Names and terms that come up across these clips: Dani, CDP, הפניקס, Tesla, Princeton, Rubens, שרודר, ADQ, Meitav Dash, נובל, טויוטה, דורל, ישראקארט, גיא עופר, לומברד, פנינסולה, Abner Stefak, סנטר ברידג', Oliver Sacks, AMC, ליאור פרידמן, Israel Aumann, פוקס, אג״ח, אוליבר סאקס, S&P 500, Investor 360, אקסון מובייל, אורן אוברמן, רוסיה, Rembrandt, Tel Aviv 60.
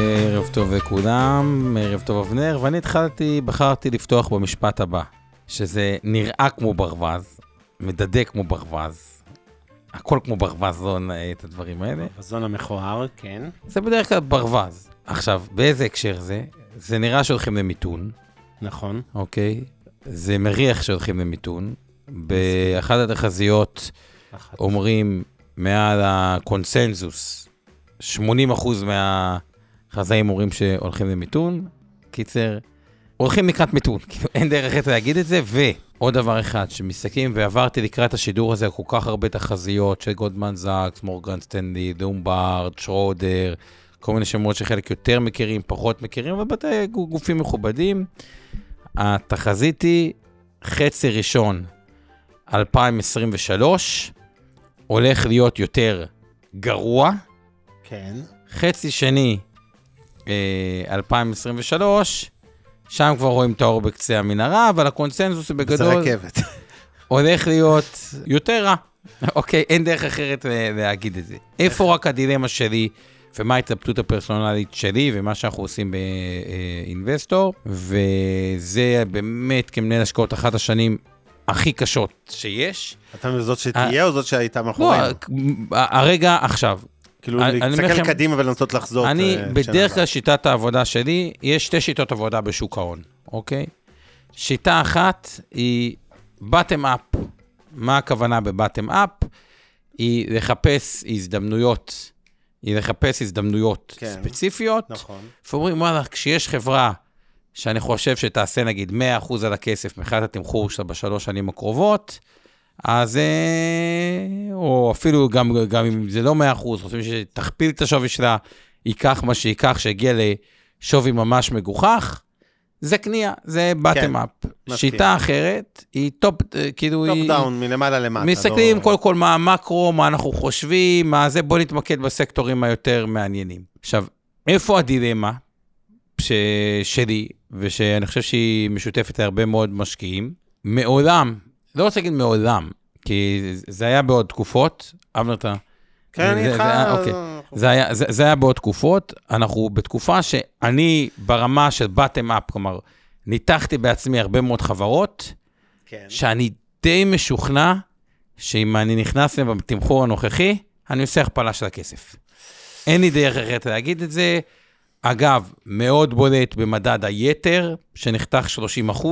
ערב טוב לכולם, ערב טוב אבנר, ואני בחרתי לפתוח במשפט הבא, שזה נראה כמו ברווז, מדדה כמו ברווז, הכל כמו ברווזון, את הדברים האלה. ברווזון המכוער, כן. זה בדרך כלל ברווז. עכשיו, באיזה הקשר זה? זה נראה שהולכים למיתון. נכון. אוקיי. זה מריח שהולכים למיתון. באחת התחזיות אומרים מעל הקונסנזוס, 80% מהחזאים אומרים שהולכים למיתון, קיצר, הולכים לקראת מיתון, אין דרך אחת להגיד את זה, ועוד דבר אחד שמסתכלים, ועברתי לקראת השידור הזה כל כך הרבה תחזיות, של גולדמן זאקס, מורגן סטנלי, לומברד, שרודר, כל מיני שמות שחלק יותר מכירים, פחות מכירים, ובתי גופים מכובדים. התחזית היא חצי ראשון 2023, הולך להיות יותר גרוע, כן. חצי שני 2023, שם כבר רואים תאור בקצה המנהרה, אבל הקונסנזוס בגדול הולך להיות יותר רע. אוקיי, אין דרך אחרת להגיד את זה. איפה רק הדילמה שלי, ומה ההתלבטות הפרסונלית שלי, ומה שאנחנו עושים באינבסטור, וזה באמת כמנהל השקעות אחת השנים הכי קשות שיש. אתה מזאת שתהיה או זאת שהייתה מאחורינו? לא, הרגע עכשיו. כאילו להסתכל קדימה ולנסות לחזור. אני בדרך כלל שיטת העבודה שלי, יש שתי שיטות עבודה בשוק ההון, אוקיי? שיטה אחת היא bottom up. מה הכוונה ב-bottom up? היא לחפש הזדמנויות, כן, ספציפיות. נכון. ואומרים, וואלה, כשיש חברה שאני חושב שתעשה נגיד 100% על הכסף, מחלת התמחור שלה בשלוש שנים הקרובות, אז, או אפילו גם אם זה לא 100%, חושבים שתכפיל את השווי שלה, ייקח מה שייקח, שיגיע לשווי ממש מגוחך, זה קנייה, זה bottom up. שיטה אחרת, היא טופ דאון, מלמעלה למטה. מסתכלים קודם כל מה המקרו, מה אנחנו חושבים, מה זה, בוא נתמקד בסקטורים היותר מעניינים. עכשיו, איפה הדילמה שלי, ושאני חושב שהיא משותפת להרבה מאוד משקיעים, מעולם, לא רוצה להגיד מעולם, כי זה היה בעוד תקופות, אבנר אתה... כן, אני איתך... אוקיי, זה היה בעוד תקופות, אנחנו בתקופה שאני ברמה של bottom up, כלומר, ניתחתי בעצמי הרבה מאוד חברות, שאני די משוכנע, שאם אני נכנס להם בתמחור הנוכחי, אני עושה הכפלה של הכסף. אין לי דרך אחרת להגיד את זה, אגב, מאוד בולט במדד היתר, שנחתך 30%,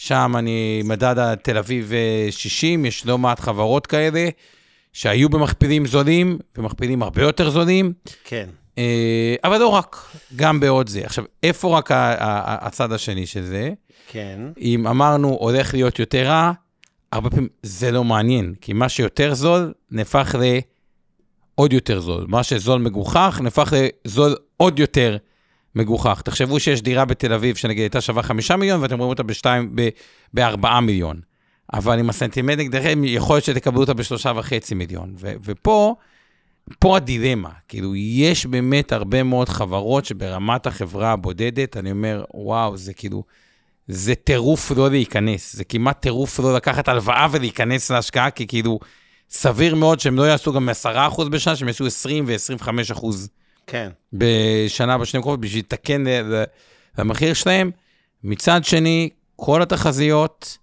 שם אני מדד תל אביב 60, יש לא מעט חברות כאלה, שהיו במכפילים זולים, במכפילים הרבה יותר זולים. כן. אבל לא רק, גם בעוד זה. עכשיו, איפה רק הצד השני של זה? כן. אם אמרנו, הולך להיות יותר רע, הרבה פעמים זה לא מעניין, כי מה שיותר זול, נהפך לעוד יותר זול. מה שזול מגוחך, נהפך לזול עוד יותר זול. מגוחך. תחשבו שיש דירה בתל אביב שנגיד הייתה שווה 5 מיליון, ואתם רואים אותה ב-4 מיליון. אבל עם הסנטימנט נגדכם, יכול להיות שתקבלו אותה ב3.5 מיליון. ופה הדילמה. כאילו, יש באמת הרבה מאוד חברות שברמת החברה הבודדת, אני אומר, וואו, זה כאילו, זה טירוף לא להיכנס. זה כמעט טירוף לא לקחת הלוואה ולהיכנס להשקעה, כי כאילו, סביר מאוד שהם לא יעשו גם 10% בשנה, שהם יעשו 20% ו-25%. כן. בשנה, בשנים קרובות, בשביל תקן למחיר שלהם. מצד שני, כל התחזיות,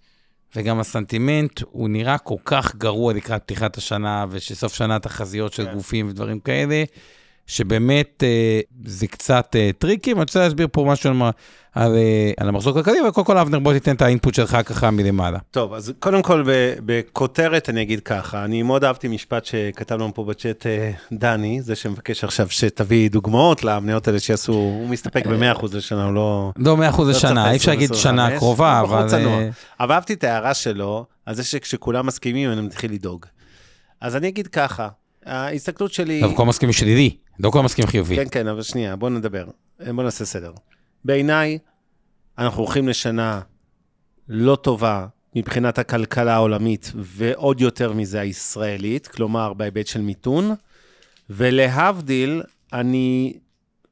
וגם הסנטימנט, הוא נראה כל כך גרוע לקראת פתיחת השנה, ושסוף שנה התחזיות של גופים ודברים כאלה, שבאמת זה קצת טריקי, ואני רוצה להסביר פה משהו על המחזור כלכלי, וקודם כל אבנר בוא תיתן את האינפוט שלך ככה מלמעלה. טוב, אז קודם כל בכותרת אני אגיד ככה, אני מאוד אהבתי משפט שכתב לנו פה בצ'אט דני, זה שמבקש עכשיו שתביא דוגמאות למניות האלה שיעשו, הוא מסתפק ב-100% לשנה, הוא לא... לא 100% לשנה, אי אפשר להגיד שנה קרובה, אבל... אבל אהבתי את ההערה שלו, על זה שכשכולם מסכימים אני מתחיל לדאוג. אז אני אגיד ככה, ההסתכלות שלי... אבל כל מסכים שלילי, לא כל מסכים חיובי. כן, כן, אבל שנייה, בואו נדבר, בואו נעשה סדר. בעיניי, אנחנו הולכים לשנה לא טובה מבחינת הכלכלה העולמית, ועוד יותר מזה הישראלית, כלומר בהיבט של מיתון, ולהבדיל, אני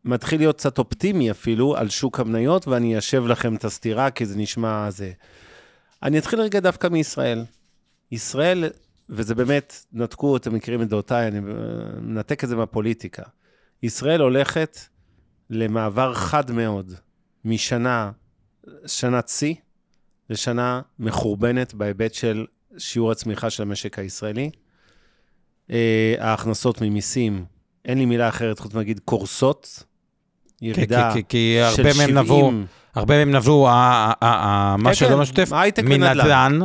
מתחיל להיות קצת אופטימי אפילו על שוק המניות, ואני אשב לכם את הסתירה, כי זה נשמע זה. אני אתחיל רגע דווקא מישראל. ישראל... וזה באמת, נתקו, אתם מכירים את דעותיי, אני מנתק את זה מהפוליטיקה. ישראל הולכת למעבר חד מאוד, משנת C, לשנה מחורבנת בהיבט של שיעור הצמיחה של המשק הישראלי. ההכנסות ממיסים, אין לי מילה אחרת, חוץ מגיד קורסות, ירידה של 70. כי הרבה מהם נבלו, מה שלא משתף, מנדלן.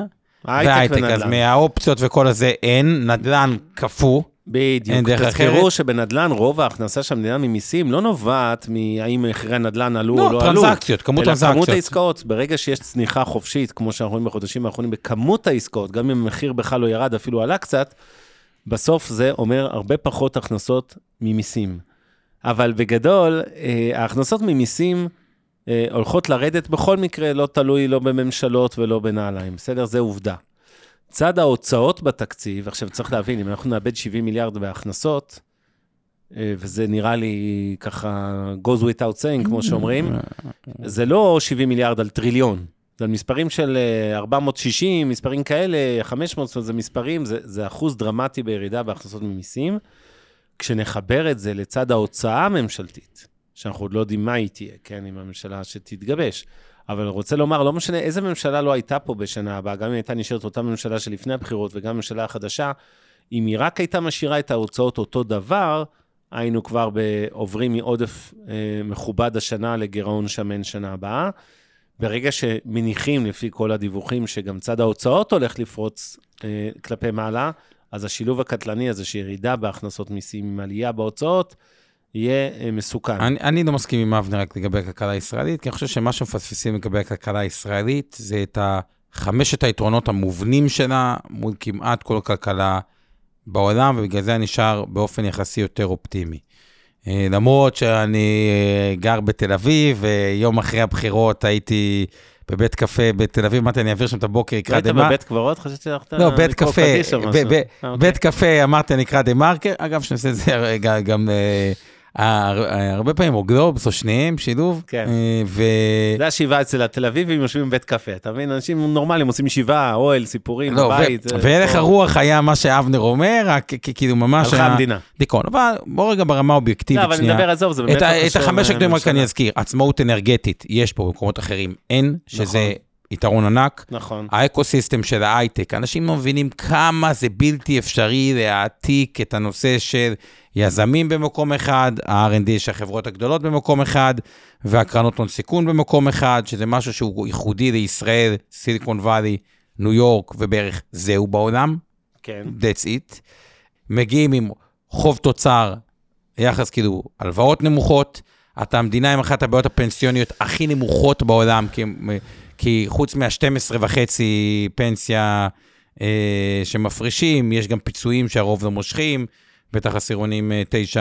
והייטק, אז מהאופציות וכל הזה אין, נדלן כפו. בדיוק, תזכרו שבנדלן רוב ההכנסה של המדינה ממיסים לא נובעת מהאם מחירי נדלן עלו או לא עלו. טרנזקציות, כמות טרנזקציות. כמות העסקאות, ברגע שיש צניחה חופשית, כמו שאנחנו רואים בחודשים האחרונים, בכמות העסקאות, גם אם המחיר בכלל לא ירד, אפילו עלה קצת, בסוף זה אומר הרבה פחות הכנסות ממיסים. אבל בגדול, ההכנסות ממיסים, הולכות לרדת בכל מקרה, לא תלוי, לא בממשלות ולא בנעליים. בסדר? זה עובדה. צד ההוצאות בתקציב, עכשיו צריך להבין, אם אנחנו נאבד 70 מיליארד בהכנסות, וזה נראה לי ככה, goes without saying, כמו שאומרים, זה לא 70 מיליארד על טריליון, זה על מספרים של 460, מספרים כאלה, 500, זה מספרים, זה אחוז דרמטי בירידה בהכנסות ממיסים, כשנחבר את זה לצד ההוצאה הממשלתית, שאנחנו עוד לא יודעים מה היא תהיה, כן, עם הממשלה שתתגבש. אבל רוצה לומר, לא משנה איזה ממשלה לא הייתה פה בשנה הבאה, גם אם הייתה נשארת אותה ממשלה שלפני הבחירות, וגם ממשלה החדשה, אם היא רק הייתה משאירה את ההוצאות אותו דבר, היינו כבר עוברים מעודף מכובד השנה לגירעון שמן שנה הבאה. ברגע שמניחים לפי כל הדיווחים, שגם צד ההוצאות הולך לפרוץ כלפי מעלה, אז השילוב הקטלני הזה שירידה בהכנסות מיסים עם עלייה בהוצאות, יהיה מסוכן. אני לא מסכים עם אבנר רק לגבי הכלכלה הישראלית, כי אני חושב שמה שמפספסים לגבי הכלכלה הישראלית, זה את חמשת היתרונות המובנים שלה, מול כמעט כל הכלכלה בעולם, ובגלל זה אני נשאר באופן יחסי יותר אופטימי. למרות שאני גר בתל אביב, ויום אחרי הבחירות הייתי... בבית קפה בתל אביב, אמרתי, אני אעביר שם את הבוקר, יקרא דה מרקר. היית בבית קברות? חשבתי שאתה... לא, בית קפה, בית קפה, אמרתי, אני אקרא דה מרקר, אגב, שאני עושה את זה רגע גם הרבה פעמים, או גלובס, או שניהם, שילוב. כן. זה השבעה אצל התל אביבים, יושבים בבית קפה, אתה מבין? אנשים נורמליים עושים שבעה, אוהל, סיפורים, בית. והלך הרוח היה מה שאבנר אומר, כאילו ממש... הלכה המדינה. דיכאון, אבל בוא רגע ברמה אובייקטיבית שנייה. לא, אבל נדבר עזוב, זה באמת... את החמש הקדומים רק אני אזכיר, עצמאות אנרגטית, יש פה במקומות אחרים, אין, שזה יתרון ענק. נכון. האקוסיסטם של ההייטק, אנשים לא מבינים כמה זה בלתי אפשרי להעתיק את הנושא של יזמים במקום אחד, ה-R&D של החברות הגדולות במקום אחד, והקרנות הון סיכון במקום אחד, שזה משהו שהוא ייחודי לישראל, סיליקון וואלי, ניו יורק, ובערך זהו בעולם. כן. That's it. מגיעים עם חוב תוצר, יחס כאילו הלוואות נמוכות, אתה המדינה עם אחת הבעיות הפנסיוניות הכי נמוכות בעולם, כי חוץ מה-12.5 פנסיה שמפרישים, יש גם פיצויים שהרוב לא מושכים, בטח עשירונים 9-10,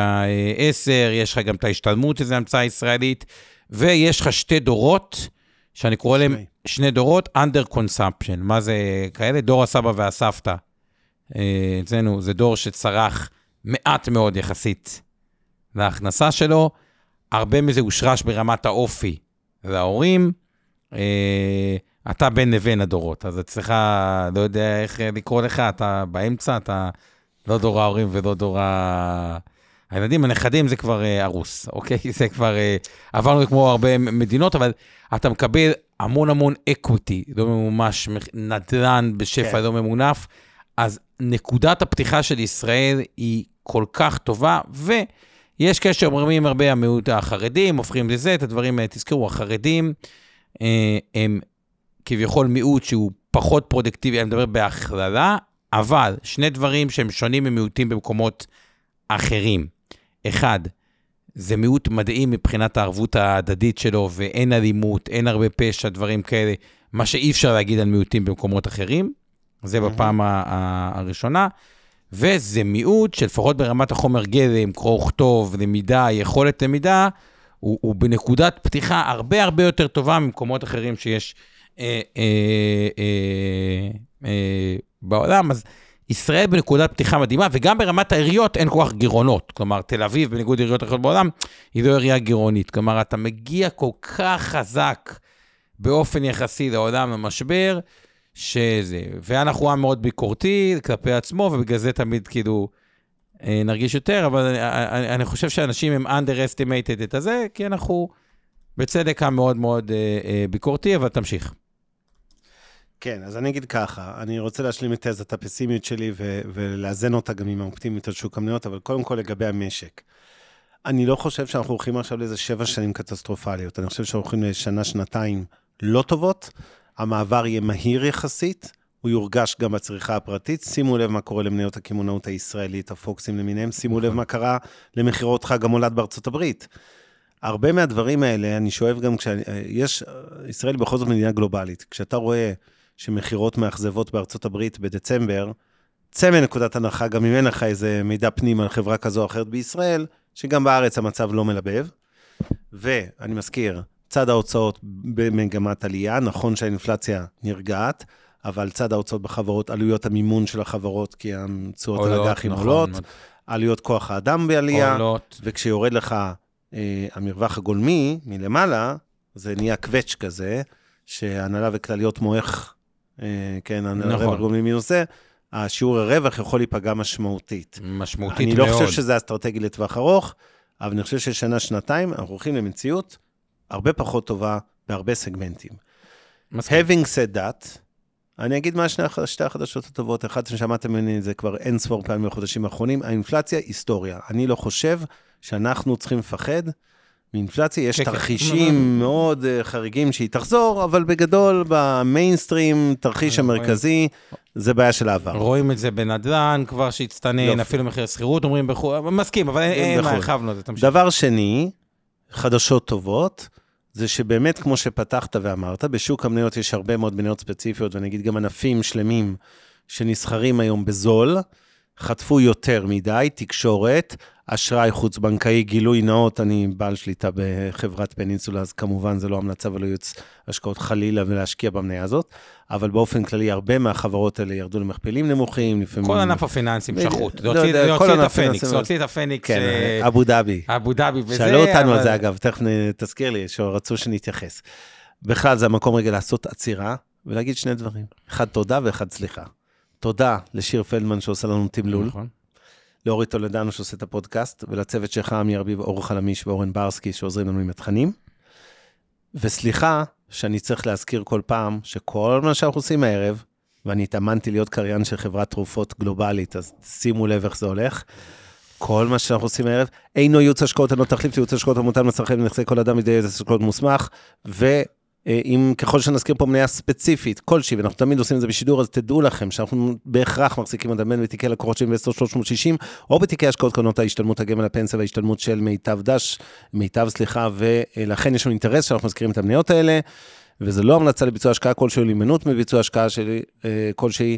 יש לך גם את ההשתלמות, איזו המצאה ישראלית, ויש לך שתי דורות, שאני קורא להם שני דורות, under consumption, מה זה כאלה? דור הסבא והסבתא. אצלנו, זה דור שצרח מעט מאוד יחסית להכנסה שלו, הרבה מזה הושרש ברמת האופי להורים, אתה בין לבין הדורות, אז אצלך, לא יודע איך לקרוא לך, אתה באמצע, אתה לא דור ההורים ולא דור הילדים, הנכדים זה כבר ארוס, אוקיי? זה כבר, עברנו כמו הרבה מדינות, אבל אתה מקבל המון המון אקוויטי, לא ממומש, נדלן בשפע לא ממונף, אז נקודת הפתיחה של ישראל היא כל כך טובה, יש כאלה שאומרים הרבה, המיעוט החרדים, הופכים לזה, את הדברים, תזכרו, החרדים הם כביכול מיעוט שהוא פחות פרודקטיבי, אני מדבר בהכללה, אבל שני דברים שהם שונים ממיעוטים במקומות אחרים. אחד, זה מיעוט מדעי מבחינת הערבות ההדדית שלו, ואין אלימות, אין הרבה פשע, דברים כאלה, מה שאי אפשר להגיד על מיעוטים במקומות אחרים, זה בפעם הראשונה, וזה מיעוט שלפחות ברמת החומר גלם, קרוא וכתוב, למידה, יכולת למידה, הוא בנקודת פתיחה הרבה הרבה יותר טובה ממקומות אחרים שיש בעולם. אז ישראל בנקודת פתיחה מדהימה, וגם ברמת העיריות אין כוח גירעונות, כלומר תל אביב בניגוד עיריות אחרות בעולם, היא לא עירייה גירעונית, כלומר אתה מגיע כל כך חזק באופן יחסי לעולם המשבר, שזה, ואנחנו עם מאוד ביקורתי כלפי עצמו, ובגלל זה תמיד כאילו נרגיש יותר, אבל אני חושב שאנשים הם underestimated את הזה, כי אנחנו בצדק המאוד מאוד ביקורתי, אבל תמשיך. כן, אז אני אגיד ככה, אני רוצה להשלים את תזת הפסימיות שלי, ולאזן אותה גם עם האופטימיות על שוק המניות, אבל קודם כל לגבי המשק. אני לא חושב שאנחנו הולכים עכשיו לאיזה 7 שנים קטסטרופליות, אני חושב שאנחנו הולכים לשנה, 2 לא טובות, המעבר יהיה מהיר יחסית, הוא יורגש גם בצריכה הפרטית, שימו לב מה קורה למניות הכימונאות הישראלית, הפוקסים למיניהם, שימו לב מה קרה למחירות חג המולד בארצות הברית. הרבה מהדברים האלה, אני שואף גם כשיש, ישראל בכל זאת מדינה גלובלית, כשאתה רואה שמחירות מאכזבות בארצות הברית בדצמבר, צא מנקודת הנחה, גם אם אין לך איזה מידע פנים על חברה כזו או אחרת בישראל, שגם בארץ המצב לא מלבב, ואני מזכיר, צד ההוצאות במגמת עלייה, נכון שהאינפלציה נרגעת, אבל צד ההוצאות בחברות, עלויות המימון של החברות, כי המצואות על הדחים עולות, עלויות כוח האדם בעלייה, עולות. וכשיורד לך המרווח הגולמי מלמעלה, זה נהיה קווץ' כזה, שהנהלה וכלליות מועך, כן, הנהלה נכון. רווח גולמי מנוסה, השיעור הרווח יכול להיפגע משמעותית. משמעותית מאוד. אני לא חושב שזה אסטרטגי לטווח ארוך, אבל אני חושב ששנה, 2, אנחנו הולכים למציאות, הרבה פחות טובה בהרבה סגמנטים. Having said that, אני אגיד מה שתי החדשות הטובות, אחת ששמעתם ממני, זה כבר אין ספור פעמים בחודשים האחרונים, האינפלציה היסטוריה. אני לא חושב שאנחנו צריכים לפחד, מאינפלציה יש תרחישים מאוד חריגים שהיא תחזור, אבל בגדול במיינסטרים, תרחיש המרכזי, זה בעיה של העבר. רואים את זה בנדל"ן, כבר שהצטנן, אפילו מחיר סחירות, אומרים בחו"ל, מסכים, אבל אין מה, הרחבנו את זה, תמשיך. דבר שני, חדשות טובות, זה שבאמת כמו שפתחת ואמרת, בשוק המניות יש הרבה מאוד מניות ספציפיות, ואני אגיד גם ענפים שלמים שנסחרים היום בזול, חטפו יותר מדי, תקשורת, אשראי חוץ בנקאי, גילוי נאות, אני בעל שליטה בחברת פנינסולה, אז כמובן זה לא המלצה ולא יוצא השקעות חלילה ולהשקיע במניה הזאת, אבל באופן כללי הרבה מהחברות האלה ירדו למכפילים נמוכים, לפעמים... כל ענף הפיננסים שחוט, להוציא את הפניקס, להוציא את הפניקס... כן, אבו דאבי. אבו דאבי וזה... שאלו אותנו על זה אגב, תכף תזכיר לי, שרצו שנתייחס. בכלל זה המקום רגע לעשות עצירה, ולהגיד שני דברים, אחד תודה ואחד סליחה. תודה לשיר פלדמן שעושה לנו תמלול, לאורי תולדנו שעושה את הפודקאסט, ולצוות שלך, אמיר אביב, אור חלמיש ואורן ברסקי, שעוזרים לנו עם התכנים. וסליחה שאני צריך להזכיר כל פעם, שכל מה שאנחנו עושים הערב, ואני התאמנתי להיות קריין של חברת תרופות גלובלית, אז שימו לב איך זה הולך, כל מה שאנחנו עושים הערב, אינו ייעוץ השקעות, אינו תחליף ייעוץ השקעות המותאם לצרכיו ולנכסי כל אדם מדי השקעות מוסמך, אם ככל שנזכיר פה מניה ספציפית, כלשהי, ואנחנו תמיד עושים את זה בשידור, אז תדעו לכם שאנחנו בהכרח מחזיקים את המניה בתיקי לקוחות של Investor 360, או בתיקי השקעות קרנות ההשתלמות הגמל הפנסיה וההשתלמות של מיטב דש, ולכן יש לנו אינטרס שאנחנו מזכירים את המניות האלה, וזה לא המלצה לביצוע השקעה כלשהי, להימנעות מביצוע השקעה כלשהי,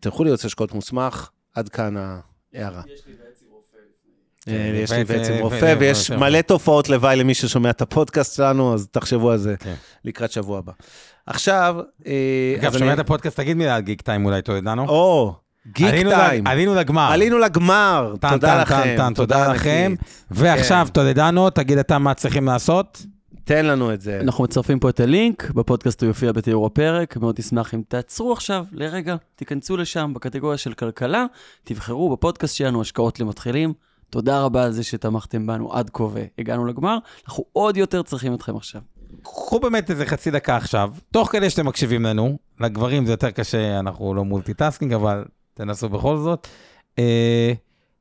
תלכו ליועץ השקעות מוסמך, עד כאן ההערה. יש לי בעצם רופא, ויש מלא תופעות לוואי למי ששומע את הפודקאסט שלנו, אז תחשבו על זה לקראת שבוע הבא. עכשיו... אגב, שומע את הפודקאסט, תגיד מילה על גיק טיים אולי, תודדנו? או, גיק טיים. עלינו לגמר. עלינו לגמר, תודה לכם. תודה לכם, ועכשיו תודדנו, תגיד אתה מה צריכים לעשות. תן לנו את זה. אנחנו מצרפים פה את הלינק, בפודקאסט הוא יופיע בתיאור הפרק, מאוד נשמח אם תעצרו עכשיו לרגע, תיכנסו לשם בקטגוריה של כלכלה, תבחרו בפודקאסט שלנו השקעות למתחילים. תודה רבה על זה שתמכתם בנו עד כה והגענו לגמר, אנחנו עוד יותר צריכים אתכם עכשיו. קחו באמת איזה חצי דקה עכשיו, תוך כדי שאתם מקשיבים לנו, לגברים זה יותר קשה, אנחנו לא מולטיטאסקינג, אבל תנסו בכל זאת.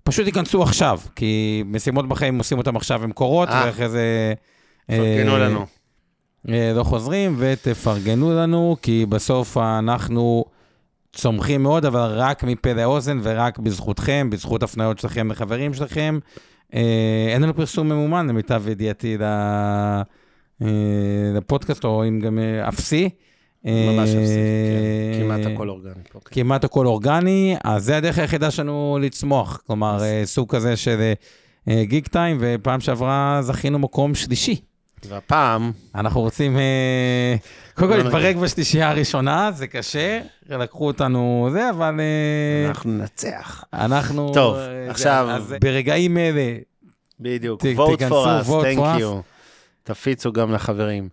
פשוט ייכנסו עכשיו, כי משימות בחיים עושים אותם עכשיו, הם קורות, ואחרי זה... פרגנו לנו. לא חוזרים, ותפרגנו לנו, כי בסוף אנחנו צומחים מאוד, אבל רק מפה לאוזן, ורק בזכותכם, בזכות הפניות שלכם וחברים שלכם. אין לנו פרסום ממומן, למיטב ידיעתי, לפודקאסט, או אם גם אפסי. ממש אפסי, כן. כמעט הכל אורגני. כמעט הכל אורגני, אז זה הדרך היחידה שלנו לצמוח, כלומר, סוג כזה של גיק טיים, ופעם שעברה זכינו מקום שלישי. והפעם... אנחנו רוצים... קודם כל להתפרק בשלישייה הראשונה, זה קשה, לקחו אותנו זה, אבל... אנחנו נצח. אנחנו... טוב, עכשיו... אז ברגעים אלה... בדיוק, vote for us, thank you. תפיצו גם לחברים.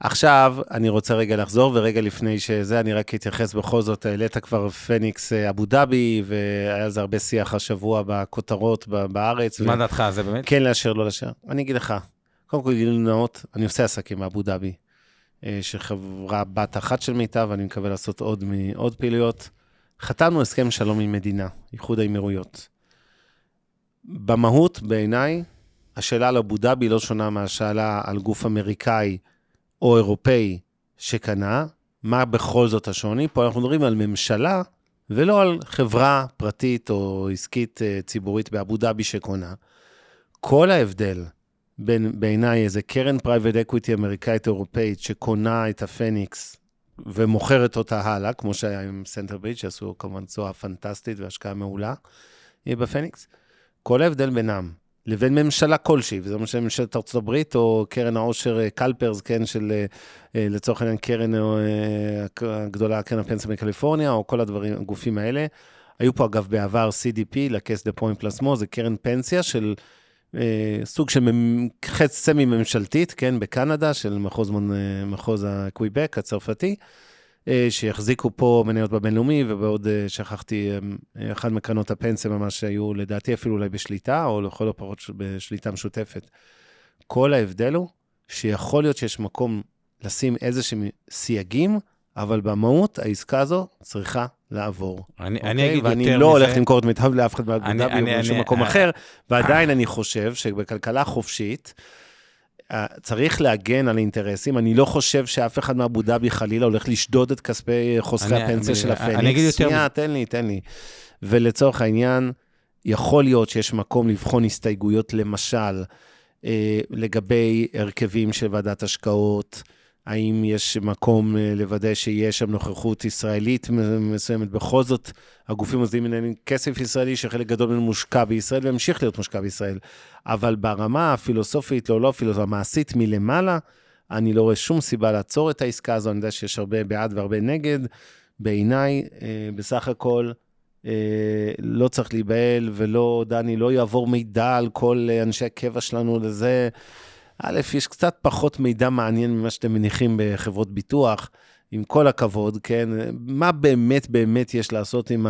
עכשיו, אני רוצה רגע לחזור, ורגע לפני שזה, אני רק אתייחס בכל זאת, העלית כבר פניקס אבו דאבי, והיה זה הרבה שיח השבוע בכותרות בארץ. מה דעתך, זה באמת? כן לאשר, לא לאשר. אני אגיד לך, קודם כל גילוי נאות, אני עושה עסקים באבו דאבי, שחברה בת אחת של מיטב, ואני מקווה לעשות עוד פעילויות. חתמנו הסכם שלום עם מדינה, איחוד האמירויות. במהות, בעיניי, השאלה על אבו דאבי לא שונה מהשאלה על גוף אמריקאי או אירופאי שקנה. מה בכל זאת השוני? פה אנחנו מדברים על ממשלה, ולא על חברה פרטית או עסקית ציבורית באבו דאבי שקונה. כל ההבדל בעיניי איזה קרן פרייבט אקוויטי אמריקאית אירופאית שקונה את הפניקס ומוכרת אותה הלאה, כמו שהיה עם סנטר ברידג' שעשו כמובן צועה פנטסטית והשקעה מעולה בפניקס. כל ההבדל בינם לבין ממשלה כלשהי, וזה מה שממשלת ארצות הברית, או קרן העושר קלפרס, כן, של לצורך העניין קרן הגדולה, קרן הפנסיה מקליפורניה, או כל הדברים, הגופים האלה. היו פה אגב בעבר CDP, לקס דה פוינט פלסמו, זה קרן פנסיה של סוג של חץ סמי ממשלתית, כן, בקנדה, של מחוז הקוויבק הצרפתי, שיחזיקו פה מניות בבינלאומי, ובעוד שכחתי, אחד מקרנות הפנסיה ממש שהיו, לדעתי אפילו אולי בשליטה, או לכל הפחות בשליטה משותפת. כל ההבדל הוא שיכול להיות שיש מקום לשים איזשהם סייגים, אבל במהות העסקה הזו צריכה לעבור. ואני לא הולך למכור את מיטב לאף אחד מאבו דאבי או משום מקום אחר, ועדיין אני חושב שבכלכלה חופשית, צריך להגן על האינטרסים. אני לא חושב שאף אחד מאבו דאבי חלילה הולך לשדוד את כספי חוסכי הפנסיה של הפניקס. שנייה, תן לי. ולצורך העניין, יכול להיות שיש מקום לבחון הסתייגויות, למשל, לגבי הרכבים של ועדת השקעות, האם יש מקום לוודא שיש שם נוכחות ישראלית מסוימת. בכל זאת, הגופים מוסדיים מנהלים כסף ישראלי, שחלק גדול ממנו מושקע בישראל, והמשיך להיות מושקע בישראל. אבל ברמה הפילוסופית, לא פילוסופית, המעשית מלמעלה, אני לא רואה שום סיבה לעצור את העסקה הזו, אני יודע שיש הרבה בעד והרבה נגד. בעיניי, בסך הכל, לא צריך להיבהל, ולא, דני, לא יעבור מידע על כל אנשי הקבע שלנו לזה, א', יש קצת פחות מידע מעניין ממה שאתם מניחים בחברות ביטוח, עם כל הכבוד, כן? מה באמת יש לעשות עם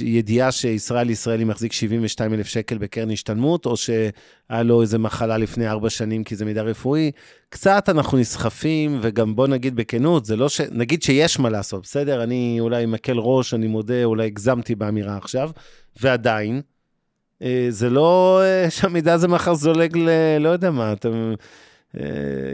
הידיעה שישראל מחזיק 72,000 שקל בקרן השתלמות, או שהיה לו איזה מחלה לפני 4 שנים כי זה מידע רפואי? קצת אנחנו נסחפים, וגם בוא נגיד בכנות, זה לא נגיד שיש מה לעשות, בסדר? אני אולי מקל ראש, אני מודה, אולי הגזמתי באמירה עכשיו, ועדיין, זה לא שהמידע זה מחר זולג לא יודע מה,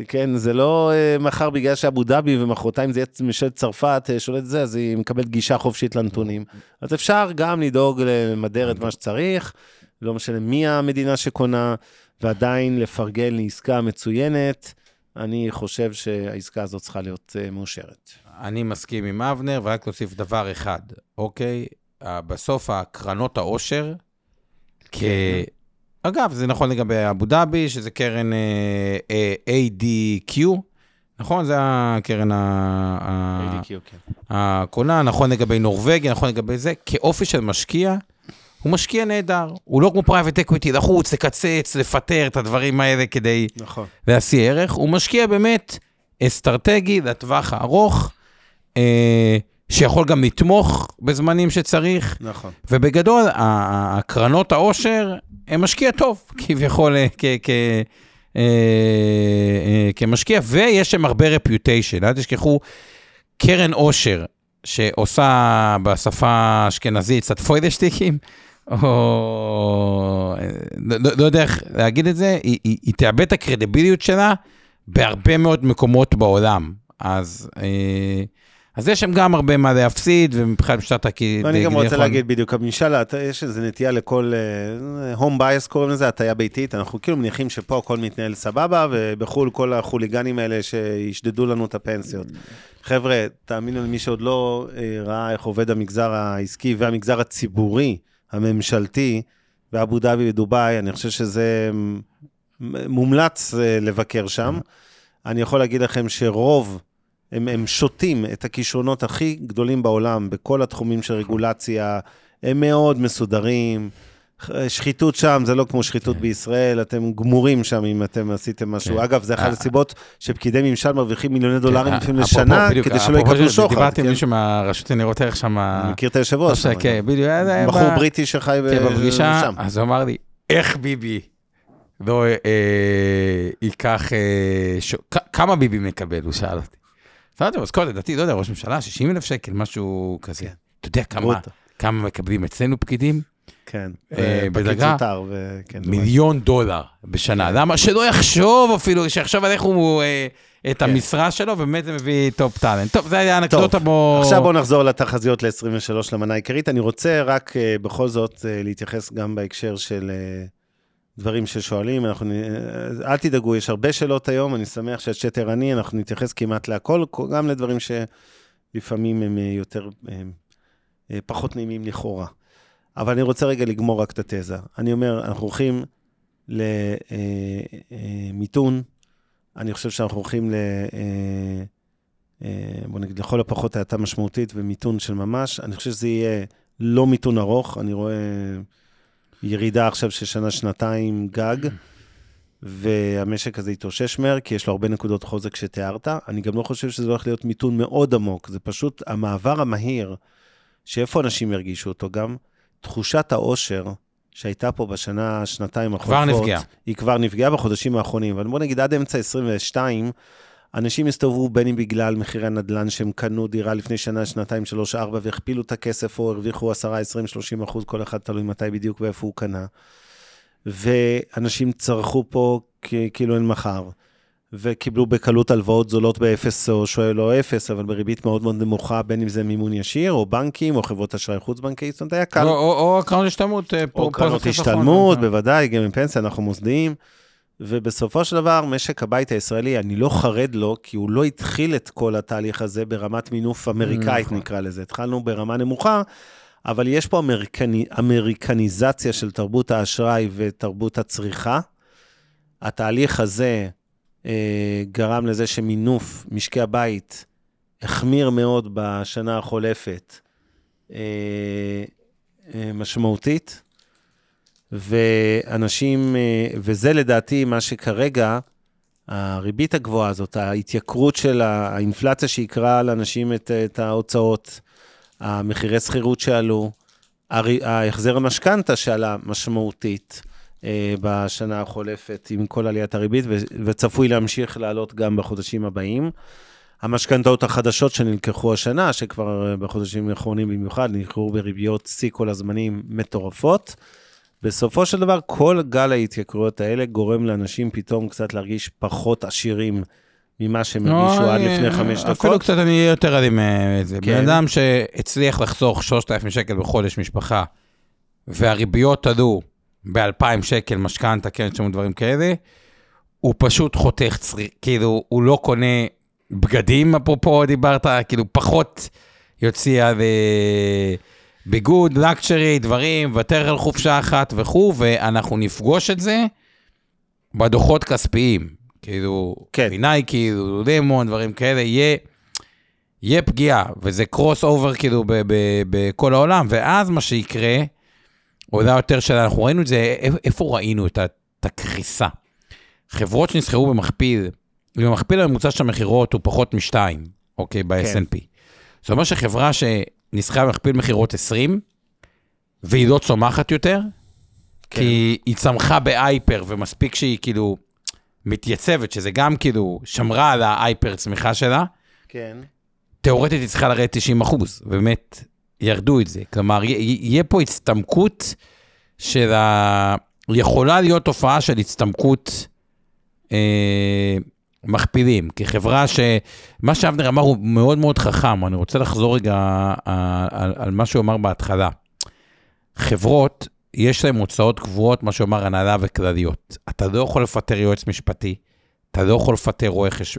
כן, זה לא מחר בגלל שאבו דאבי ומחרותיים זה יהיה ממשלת צרפת שולט זה, אז היא מקבלת גישה חופשית לנתונים. אז אפשר גם לדאוג למדר את מה שצריך, לא משנה מי המדינה שקונה, ועדיין לפרגן לעסקה מצוינת. אני חושב שהעסקה הזאת צריכה להיות מאושרת. אני מסכים עם אבנר, ורק להוסיף דבר אחד, אוקיי, בסוף הקרנות העושר, אגב, זה נכון לגבי אבו דאבי, שזה קרן ADQ, נכון? זה הקרן הקונה, נכון לגבי נורווגיה, נכון לגבי זה, כאופי של משקיע, הוא משקיע נהדר, הוא לא כמו פרייבט אקוויטי, לחוץ, לקצץ, לפטר את הדברים האלה כדי להשיא ערך, הוא משקיע באמת אסטרטגי לטווח הארוך, שיכול גם לתמוך בזמנים שצריך. נכון. ובגדול, הקרנות העושר, הם משקיע טוב, כביכול, כמשקיע, ויש שם הרבה רפיוטיישן, אל תשכחו, קרן עושר, שעושה בשפה אשכנזית, סטפוידשטיקים, או... לא יודע איך להגיד את זה, היא תאבד את הקרדיביליות שלה בהרבה מאוד מקומות בעולם. אז יש שם גם הרבה מה להפסיד, ומבחינת משתת... אני גם רוצה להגיד בדיוק, במשלה, יש איזו נטייה לכל, הום בייס קוראים לזה, הטיה ביתית, אנחנו כאילו מניחים שפה הכל מתנהל סבבה, ובחול כל החוליגנים האלה שישדדו לנו את הפנסיות. חבר'ה, תאמינו למי שעוד לא ראה איך עובד המגזר העסקי והמגזר הציבורי, הממשלתי, באבו דאבי ודובאי, אני חושב שזה מומלץ לבקר שם. אני יכול להגיד לכם שרוב הם שותים את הכישרונות הכי גדולים בעולם, בכל התחומים של רגולציה, הם מאוד מסודרים, שחיתות שם, זה לא כמו שחיתות בישראל, אתם גמורים שם אם אתם עשיתם משהו. אגב, זה אחת הסיבות שפקידי ממשל מרוויחים מיליוני דולרים לפעמים לשנה, כדי שלא יקבלו שוחד. דיברתי עם מישהו מהרשות לניירות ערך שם. אני מכיר את היושב ראש. בחור בריטי שחי שם. אז הוא אמר לי, איך ביבי לא ייקח, כמה ביבי מקבל, הוא שאל אותי. אז כל לדעתי, לא יודע, ראש ממשלה, 60,000 שקל, משהו כזה. אתה יודע כמה מקבלים אצלנו פקידים? כן, בדרגה $1,000,000 בשנה. למה? שלא יחשוב אפילו, שיחשוב על איך הוא את המשרה שלו, ובאמת זה מביא טופ טלנט. טוב, זה היה אנקדוטה בו... עכשיו בואו נחזור לתחזיות ל-23 למנה העיקרית. אני רוצה רק בכל זאת להתייחס גם בהקשר של... דברים ששואלים, אל תדאגו, יש הרבה שאלות היום, אני שמח שאת שתרני, אנחנו נתייחס כמעט להכל, גם לדברים שלפעמים הם יותר, פחות נעימים לכאורה. אבל אני רוצה רגע לגמור רק את התזה. אני אומר, אנחנו הולכים למיתון, אני חושב שאנחנו הולכים לכל הפחות הייתה משמעותית ומיתון של ממש, אני חושב שזה יהיה לא מיתון ארוך, אני רואה... ירידה עכשיו של שנה, שנתיים גג, והמשק הזה יתאושש מהר, כי יש לו הרבה נקודות חוזק שתיארת. אני גם לא חושב שזה הולך להיות מיתון מאוד עמוק, זה פשוט המעבר המהיר, שאיפה אנשים ירגישו אותו גם, תחושת העושר שהייתה פה בשנה, שנתיים החולפות, היא כבר נפגעה בחודשים האחרונים, אבל בוא נגיד עד אמצע 22, אנשים הסתובבו בין אם בגלל מחירי הנדלן שהם קנו דירה לפני שנה, שנתיים, 3, 4, והכפילו את הכסף או הרוויחו 10, 20, 30%, כל אחד תלוי מתי בדיוק ואיפה הוא קנה. ואנשים צרכו פה כאילו אין מחר, וקיבלו בקלות הלוואות זולות ב-0 או שואל או 0, אבל בריבית מאוד מאוד נמוכה, בין אם זה מימון ישיר, או בנקים, או חברות אשראי חוץ-בנקאי, זאת אומרת, היה קל. או קרנות השתלמות. או קרנות השתלמות, בוודאי, גם עם פנסיה, אנחנו מוסדיים. ובסופו של דבר, משק הבית הישראלי, אני לא חרד לו, כי הוא לא התחיל את כל התהליך הזה ברמת מינוף אמריקאית, נקרא לזה. התחלנו ברמה נמוכה, אבל יש פה אמריקניזציה של תרבות האשראי ותרבות הצריכה. התהליך הזה גרם לזה שמינוף משקי הבית החמיר מאוד בשנה החולפת משמעותית. ואנשים, וזה לדעתי מה שכרגע, הריבית הגבוהה הזאת, ההתייקרות של האינפלציה שיקרה לאנשים את ההוצאות, המחירי שכירות שעלו, ההחזר המשכנתה שעלה משמעותית בשנה החולפת עם כל עליית הריבית, וצפוי להמשיך לעלות גם בחודשים הבאים. המשכנתאות החדשות שנלקחו השנה, שכבר בחודשים האחרונים במיוחד, נלקחו בריביות C כל הזמנים מטורפות, בסופו של דבר, כל גל ההתייקרויות האלה גורם לאנשים פתאום קצת להרגיש פחות עשירים ממה שהם הרגישו עד לפני 5 דקות. אפילו קצת אני יותר עדים מזה. בן אדם שהצליח לחסוך 3,000 שקל בחודש משפחה, והריביות עלו ב-2,000 שקל משכנתה, כן, שם דברים כאלה, הוא פשוט חותך צריכה, כאילו הוא לא קונה בגדים, אפרופו דיברת, כאילו פחות יוציא על... ביגוד, לקצ'רי, דברים, ותר על חופשה אחת וכו', ואנחנו נפגוש את זה בדוחות כספיים, כאילו, מיני, כאילו, לימון, דברים כאלה, יהיה פגיעה, וזה קרוס אובר, כאילו, בכל העולם, ואז מה שיקרה, עולה יותר שאנחנו ראינו את זה, איפה ראינו את הקריסה? חברות שנסחרו במכפיל, הממוצע של המחירות הוא פחות מ2, אוקיי, ב-S&P. זאת אומרת שחברה נסחרה במכפיל מחירות 20, והיא לא צומחת יותר, כן. כי היא צמחה באייפר, ומספיק שהיא כאילו מתייצבת, שזה גם כאילו שמרה על האייפר צמיחה שלה, כן. תיאורטית היא צריכה לרדת 90%, ובאמת ירדו את זה. כלומר, יהיה פה הצטמקות של ה... יכולה להיות תופעה של הצטמקות מכפילים, כי חברה שמה שאבנר אמר הוא מאוד מאוד חכם, אני רוצה לחזור רגע על מה שהוא אמר בהתחלה. חברות, יש להם הוצאות קבועות, מה שאומר הנהלה וכלליות. אתה לא יכול לפטר יועץ משפטי, אתה לא יכול לפטר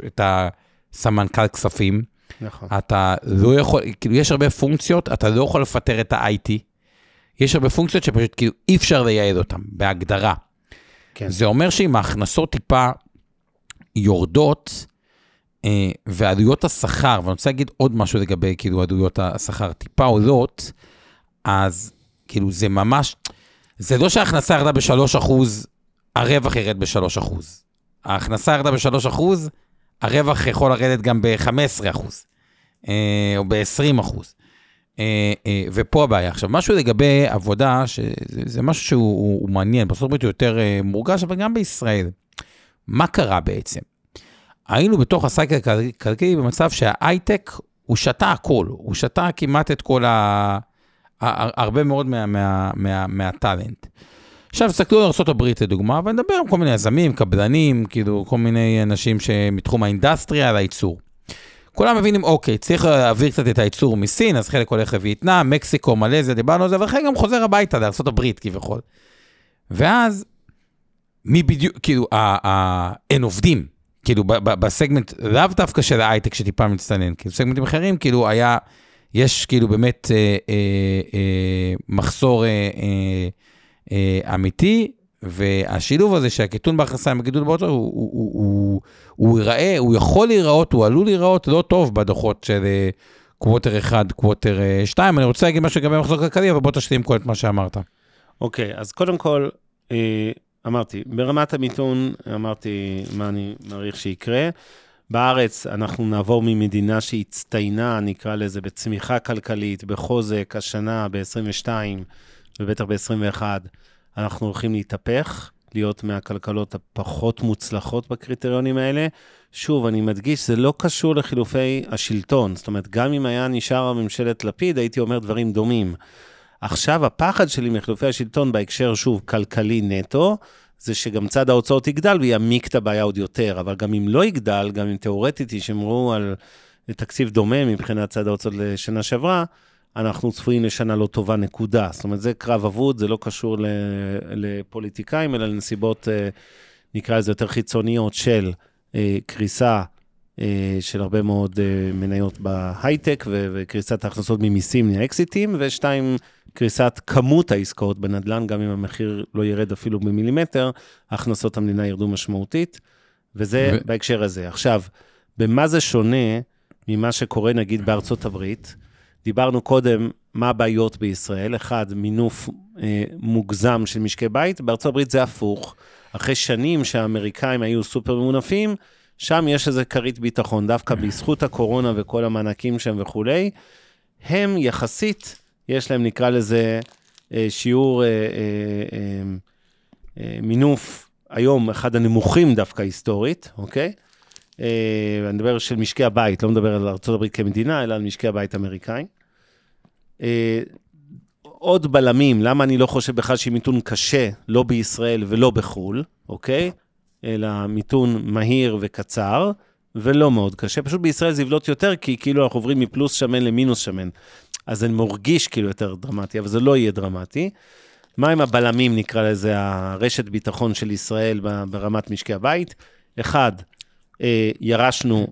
את הסמנכ"ל כספים, נכון. אתה לא יכול, כאילו יש הרבה פונקציות, אתה לא יכול לפטר את ה-IT, יש הרבה פונקציות שפשוט כאילו אי אפשר לייעד אותן, בהגדרה. כן. זה אומר שאם ההכנסות טיפה יורדות, ועלויות השכר, ואני רוצה להגיד עוד משהו לגבי כאילו עלויות השכר, טיפה עולות, אז כאילו זה ממש, זה לא שההכנסה ירדה ב3%, הרווח ירד ב3%. ההכנסה ירדה ב3%, הרווח יכול לרדת גם ב15%, או ב20%. ופה הבעיה. עכשיו, משהו לגבי עבודה, זה משהו שהוא מעניין, בסוף ביותר יותר מורגש, אבל גם בישראל. מה קרה בעצם? היינו בתוך הסייקל הכלכלי במצב שההייטק הוא שתה הכל, הוא שתה כמעט את כל הרבה מאוד מהטלנט. עכשיו, תסתכלו על ארצות הברית לדוגמה, ונדבר עם כל מיני יזמים, קבלנים, כאילו כל מיני אנשים שמתחום האינדסטריה על הייצור. כולם מבינים, אוקיי, צריך להעביר קצת את הייצור מסין, אז חלק הולך לוייטנאם, מקסיקו, מלזיה, דיברנו על זה, ואחרי גם חוזר הביתה לארצות הברית כביכול. ואז, מי בדיוק, כאילו, אין עובדים, כאילו, בסגמנט, לאו דווקא של ההייטק שטיפה מצטנן, כאילו, סגמנטים אחרים, כאילו, היה, יש כאילו באמת מחסור אמיתי, והשילוב הזה שהקיטון בהכנסה עם הגידול באוצר, הוא ייראה, הוא יכול להיראות, הוא עלול להיראות לא טוב בדוחות של קווטר 1, קווטר 2. אני רוצה להגיד משהו לגבי מחזור כלכלי, אבל בוא תשלים כל את מה שאמרת. אוקיי, אז קודם כל, אמרתי, ברמת המיתון, אמרתי מה אני מעריך שיקרה. בארץ אנחנו נעבור ממדינה שהצטיינה, נקרא לזה, בצמיחה כלכלית, בחוזק, השנה, ב-22 ובטח ב-21, אנחנו הולכים להתהפך, להיות מהכלכלות הפחות מוצלחות בקריטריונים האלה. שוב, אני מדגיש, זה לא קשור לחילופי השלטון. זאת אומרת, גם אם היה נשאר הממשלת לפיד, הייתי אומר דברים דומים. עכשיו, הפחד שלי מחילופי השלטון, בהקשר שוב, כלכלי נטו, זה שגם צד ההוצאות יגדל, ויעמיק את הבעיה עוד יותר. אבל גם אם לא יגדל, גם אם תיאורטית ישמרו על תקציב דומה, מבחינת צד ההוצאות לשנה שעברה, אנחנו צפויים לשנה לא טובה, נקודה. זאת אומרת, זה קרב עבוד, זה לא קשור לפוליטיקאים, אלא לנסיבות, נקרא לזה יותר חיצוניות, של קריסה של הרבה מאוד מניות בהייטק, וקריסת ההכנסות ממיסים, מהאקסיטים, ושתיים, קריסת כמות העסקאות בנדלן, גם אם המחיר לא ירד אפילו במילימטר, הכנסות המדינה ירדו משמעותית, וזה בהקשר הזה. עכשיו, במה זה שונה ממה שקורה, נגיד, בארצות הברית, דיברנו קודם מה הבעיות בישראל, אחד, מינוף מוגזם של משקי בית, בארצות הברית זה הפוך, אחרי שנים שהאמריקאים היו סופר ממונפים, שם יש איזה קרית ביטחון, דווקא בזכות הקורונה וכל המענקים שם וכו', הם יחסית, יש להם נקרא לזה שיעור מינוף, היום אחד הנמוכים דווקא היסטורית, אוקיי? אני מדבר של משקי הבית, לא מדבר על ארצות הברית כמדינה, אלא על משקי הבית האמריקאים. עוד בלמים, למה אני לא חושב בכלל שמיתון קשה, לא בישראל ולא בחול, אוקיי? אלא מיתון מהיר וקצר, ולא מאוד קשה. פשוט בישראל זה יבלוט יותר, כי כאילו אנחנו עוברים מפלוס שמן למינוס שמן. אז אני מרגיש כאילו יותר דרמטי, אבל זה לא יהיה דרמטי. מה עם הבלמים, נקרא לזה, הרשת ביטחון של ישראל ברמת משקי הבית? אחד, ירשנו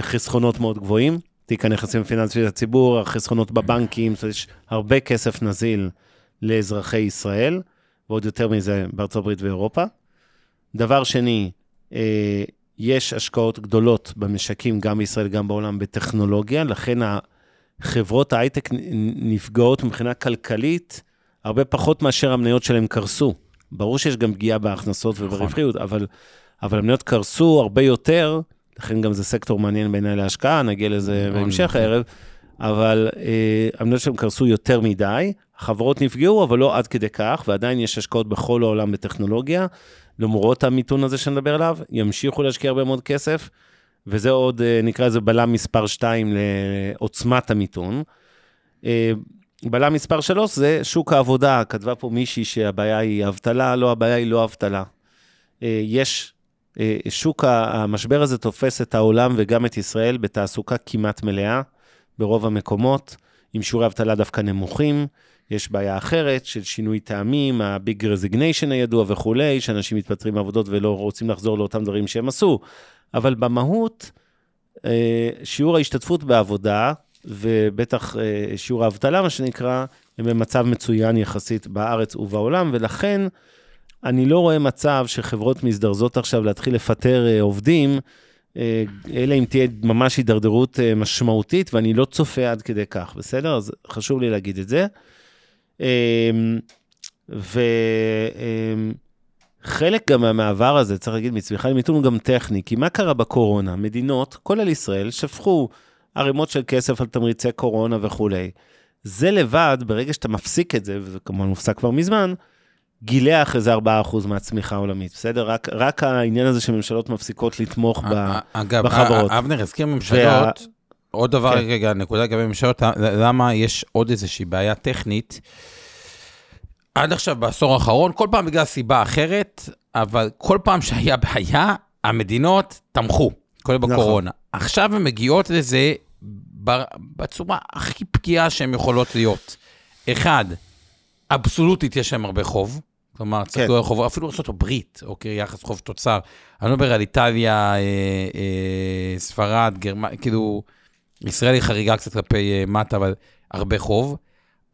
חסכונות מאוד גבוהים, תיק הנכסים הפיננסיים של הציבור, החסכונות בבנקים, יש הרבה כסף נזיל לאזרחי ישראל, ועוד יותר מזה בארצות הברית ואירופה. דבר שני, יש השקעות גדולות במשקים, גם בישראל, גם בעולם, בטכנולוגיה, לכן החברות ההייטק נפגעות מבחינה כלכלית, הרבה פחות מאשר המניות שלהם קרסו. ברור שיש גם פגיעה בהכנסות וברווחיות, אבל המניות קרסו הרבה יותר, לכן גם זה סקטור מעניין בעיניי להשקעה, נגיע לזה בהמשך הערב, אבל המניות שלהם קרסו יותר מדי, החברות נפגעו, אבל לא עד כדי כך, ועדיין יש השקעות בכל העולם בטכנולוגיה, למרות המיתון הזה שנדבר עליו, ימשיכו להשקיע הרבה מאוד כסף, וזה עוד, נקרא, זה בלם מספר 2 לעוצמת המיתון. בלם מספר 3 זה שוק העבודה, כתבה פה מישהי שהבעיה היא אבטלה, לא, הבעיה היא לא אבטלה. יש, שוק המשבר הזה תופס את העולם וגם את ישראל בתעסוקה כמעט מלאה, ברוב המקומות, עם שיעורי אבטלה דווקא נמוכים, יש בעיה אחרת של שינוי טעמים, הביג רזיגניישן הידוע וכולי, שאנשים מתפטרים מעבודות ולא רוצים לחזור לאותם דברים שהם עשו, אבל במהות, שיעור ההשתתפות בעבודה, ובטח שיעור האבטלה, מה שנקרא, הם במצב מצוין יחסית בארץ ובעולם, ולכן אני לא רואה מצב שחברות מזדרזות עכשיו להתחיל לפטר עובדים, אלא אם תהיה ממש הידרדרות משמעותית, ואני לא צופה עד כדי כך, בסדר? אז חשוב לי להגיד את זה. וחלק גם מהמעבר הזה, צריך להגיד, מצליחה למיתון גם טכני, כי מה קרה בקורונה? מדינות, כולל ישראל, שפכו ערימות של כסף על תמריצי קורונה וכו'. זה לבד, ברגע שאתה מפסיק את זה, וזה כמובן מופסק כבר מזמן, גילה אחרי זה 4% מהצמיחה העולמית, בסדר? רק העניין הזה שממשלות מפסיקות לתמוך בחברות. אגב, אבנר, הזכיר ממשלות, עוד דבר, רגע, נקודה לגבי ממשלות, למה יש עוד איזושהי בעיה טכנית, עד עכשיו בעשור האחרון, כל פעם בגלל סיבה אחרת, אבל כל פעם שהיה בעיה, המדינות תמכו, כולל בקורונה. עכשיו הן מגיעות לזה בצורה הכי פגיעה שהן יכולות להיות. אחד, אבסולוטית יש להם הרבה חוב, כלומר, צריך לא חוב, אפילו לעשות הברית, אוקיי, יחס חוב תוצר, אני מדבר על איטליה, ספרד, גרמניה, כאילו, ישראל היא חריגה קצת כלפי מטה, אבל הרבה חוב,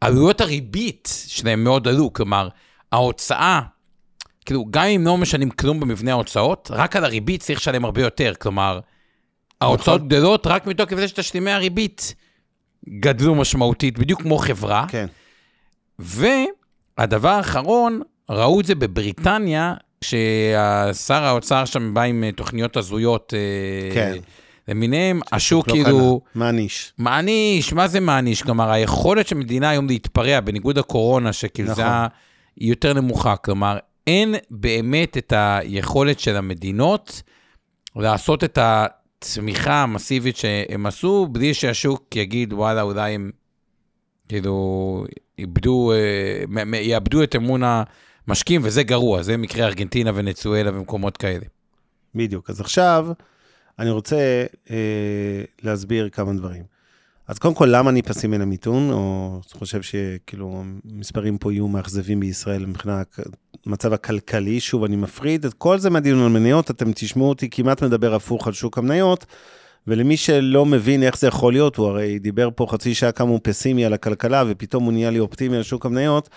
עלויות הריבית שלהם מאוד עלו, כלומר, ההוצאה, כאילו, גם אם לא משנים כלום במבנה ההוצאות, רק על הריבית צריך שלהם הרבה יותר, כלומר, ההוצאות גדלות רק מתוקף זה שתשלימי הריבית גדלו משמעותית, בדיוק כמו חברה, כן. והדבר האחרון, ראו את זה בבריטניה, כששר האוצר שם בא עם תוכניות הזויות, כן. למיניהם, השוק לא כאילו... מעניש. מעניש, מה זה מעניש? כלומר, היכולת של מדינה היום להתפרע, בניגוד הקורונה, שכאילו נכון. זה היא יותר נמוכה, כלומר, אין באמת את היכולת של המדינות, לעשות את הצמיחה המסיבית שהם עשו, בלי שהשוק יגיד, וואלה, אולי הם... כאילו, יאבדו את אמון המשקיעים, וזה גרוע, זה מקרה ארגנטינה ונצואלה ומקומות כאלה. בדיוק, אז עכשיו אני רוצה להסביר כמה דברים. אז קודם כל, למה אני פסים אל המיתון, או חושב שכאילו, מספרים פה יהיו מאכזבים בישראל, מבחינת המצב הכלכלי, שוב, אני מפריד את כל זה מהדיון על מניות, אתם תשמעו אותי כמעט מדבר הפוך על שוק המניות, ולמי שלא מבין איך זה יכול להיות, הוא הרי דיבר פה חצי שעה כמה הוא פסימי על הכלכלה, ופתאום הוא נהיה לי אופטימי על שוק המניות,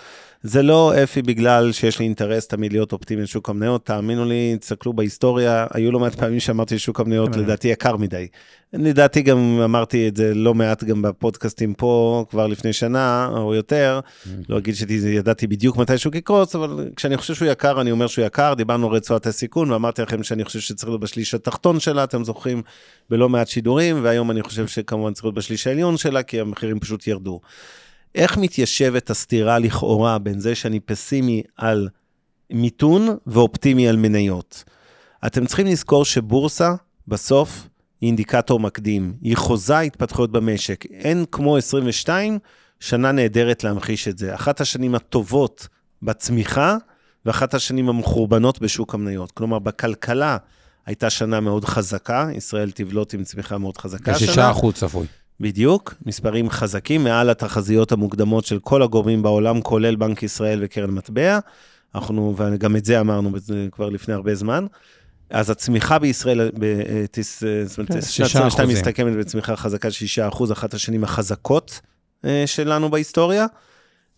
זה לא אפי בגלל שיש לי אינטרס תמיד להיות אופטימי על שוק המניות, תאמינו לי, תסתכלו בהיסטוריה, היו לא מעט פעמים שאמרתי ששוק המניות לדעתי יקר מדי. לדעתי גם אמרתי את זה לא מעט גם בפודקאסטים פה, כבר לפני שנה או יותר, לא אגיד שידעתי בדיוק מתי שוק יקרוץ, אבל כשאני חושב שהוא יקר, אני אומר שהוא יקר, דיברנו רצועת הסיכון, ואמרתי לכם שאני חושב שצריך להיות בשליש התחתון שלה, אתם זוכרים בלא מעט שידורים, והיום אני חושב שכמובן צריך להיות בשליש העליון שלה, כי המחירים פשוט ירדו. איך מתיישבת הסתירה לכאורה בין זה שאני פסימי על מיתון ואופטימי על מניות? אתם צריכים לזכור שבורסה בסוף היא אינדיקטור מקדים, היא חוזה התפתחויות במשק, אין כמו 22 שנה נהדרת להמחיש את זה, אחת השנים הטובות בצמיחה ואחת השנים המחורבנות בשוק המניות, כלומר בכלכלה הייתה שנה מאוד חזקה, ישראל תבלוט עם צמיחה מאוד חזקה. 6% צפוי. בדיוק, מספרים חזקים מעל התחזיות המוקדמות של כל הגורמים בעולם, כולל בנק ישראל וקרן מטבע, אנחנו, וגם את זה אמרנו כבר לפני הרבה זמן, אז הצמיחה בישראל, שנת 22 מסתכמת בצמיחה חזקה 6%, אחת השנים החזקות שלנו בהיסטוריה,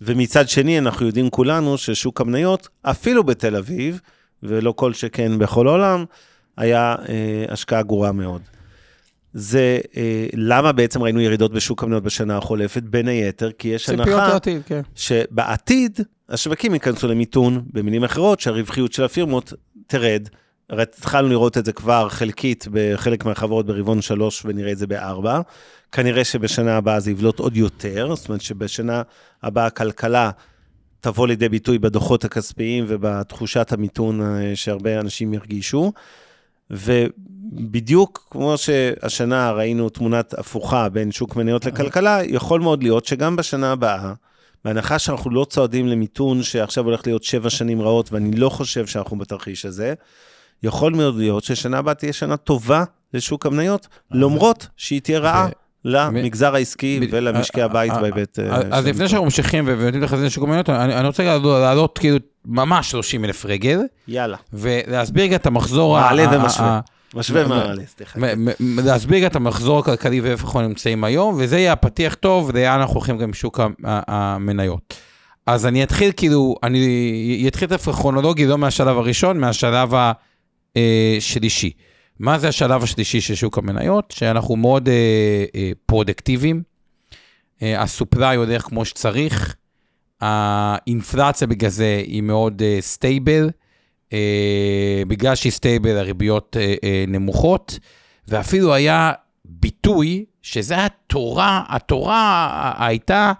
ומצד שני אנחנו יודעים כולנו ששוק המניות, אפילו בתל אביב, ולא כל שכן בכל עולם, היה השקעה גרועה מאוד. זה, למה בעצם ראינו ירידות בשוק המניות בשנה החולפת, בין היתר, כי יש הנחה שבעתיד השווקים ייכנסו למיתון, במילים אחרות, שהרווחיות של הפירמות תרד, התחלנו לראות את זה כבר חלקית בחלק מהחברות ברבעון 3 ונראה את זה ב4, כנראה שבשנה הבאה זה יבלוט עוד יותר, זאת אומרת שבשנה הבאה הכלכלה תבוא לידי ביטוי בדוחות הכספיים ובתחושת המיתון שהרבה אנשים ירגישו, ובדיוק כמו שהשנה ראינו תמונת הפוכה בין שוק מניות לכלכלה, יכול מאוד להיות שגם בשנה הבאה, בהנחה שאנחנו לא צועדים למיתון שעכשיו הולך להיות 7 שנים רעות, ואני לא חושב שאנחנו בתרחיש הזה, יכול מאוד להיות ששנה הבאה תהיה שנה טובה לשוק המניות, למרות שהיא תהיה רעה למגזר העסקי ולמשקי הבית בהיבט. אז לפני שאנחנו ממשיכים ונותנים לחזית לשוק המניות, אני רוצה להעלות כאילו ממש 30,000 רגל. יאללה. ולהסביר גם את המחזור... מעלה ומשווה. משווה מעלה, סליחה. להסביר גם את המחזור הכלכלי ואיפה אנחנו נמצאים היום, וזה יהיה הפתיח טוב, לאן אנחנו הולכים גם בשוק המניות. אז אני אתחיל כאילו, אני אתחיל את הכרונולוגי לא מהשלב הראשון, מהשלב השלישי. מה זה השלב השלישי של שוק המניות? שאנחנו מאוד פרודקטיביים, הסופליי הולך כמו שצריך, האינפלציה בגלל זה היא מאוד סטייבל, בגלל שהיא סטייבל הריביות נמוכות, ואפילו היה ביטוי שזה התורה, התורה הייתה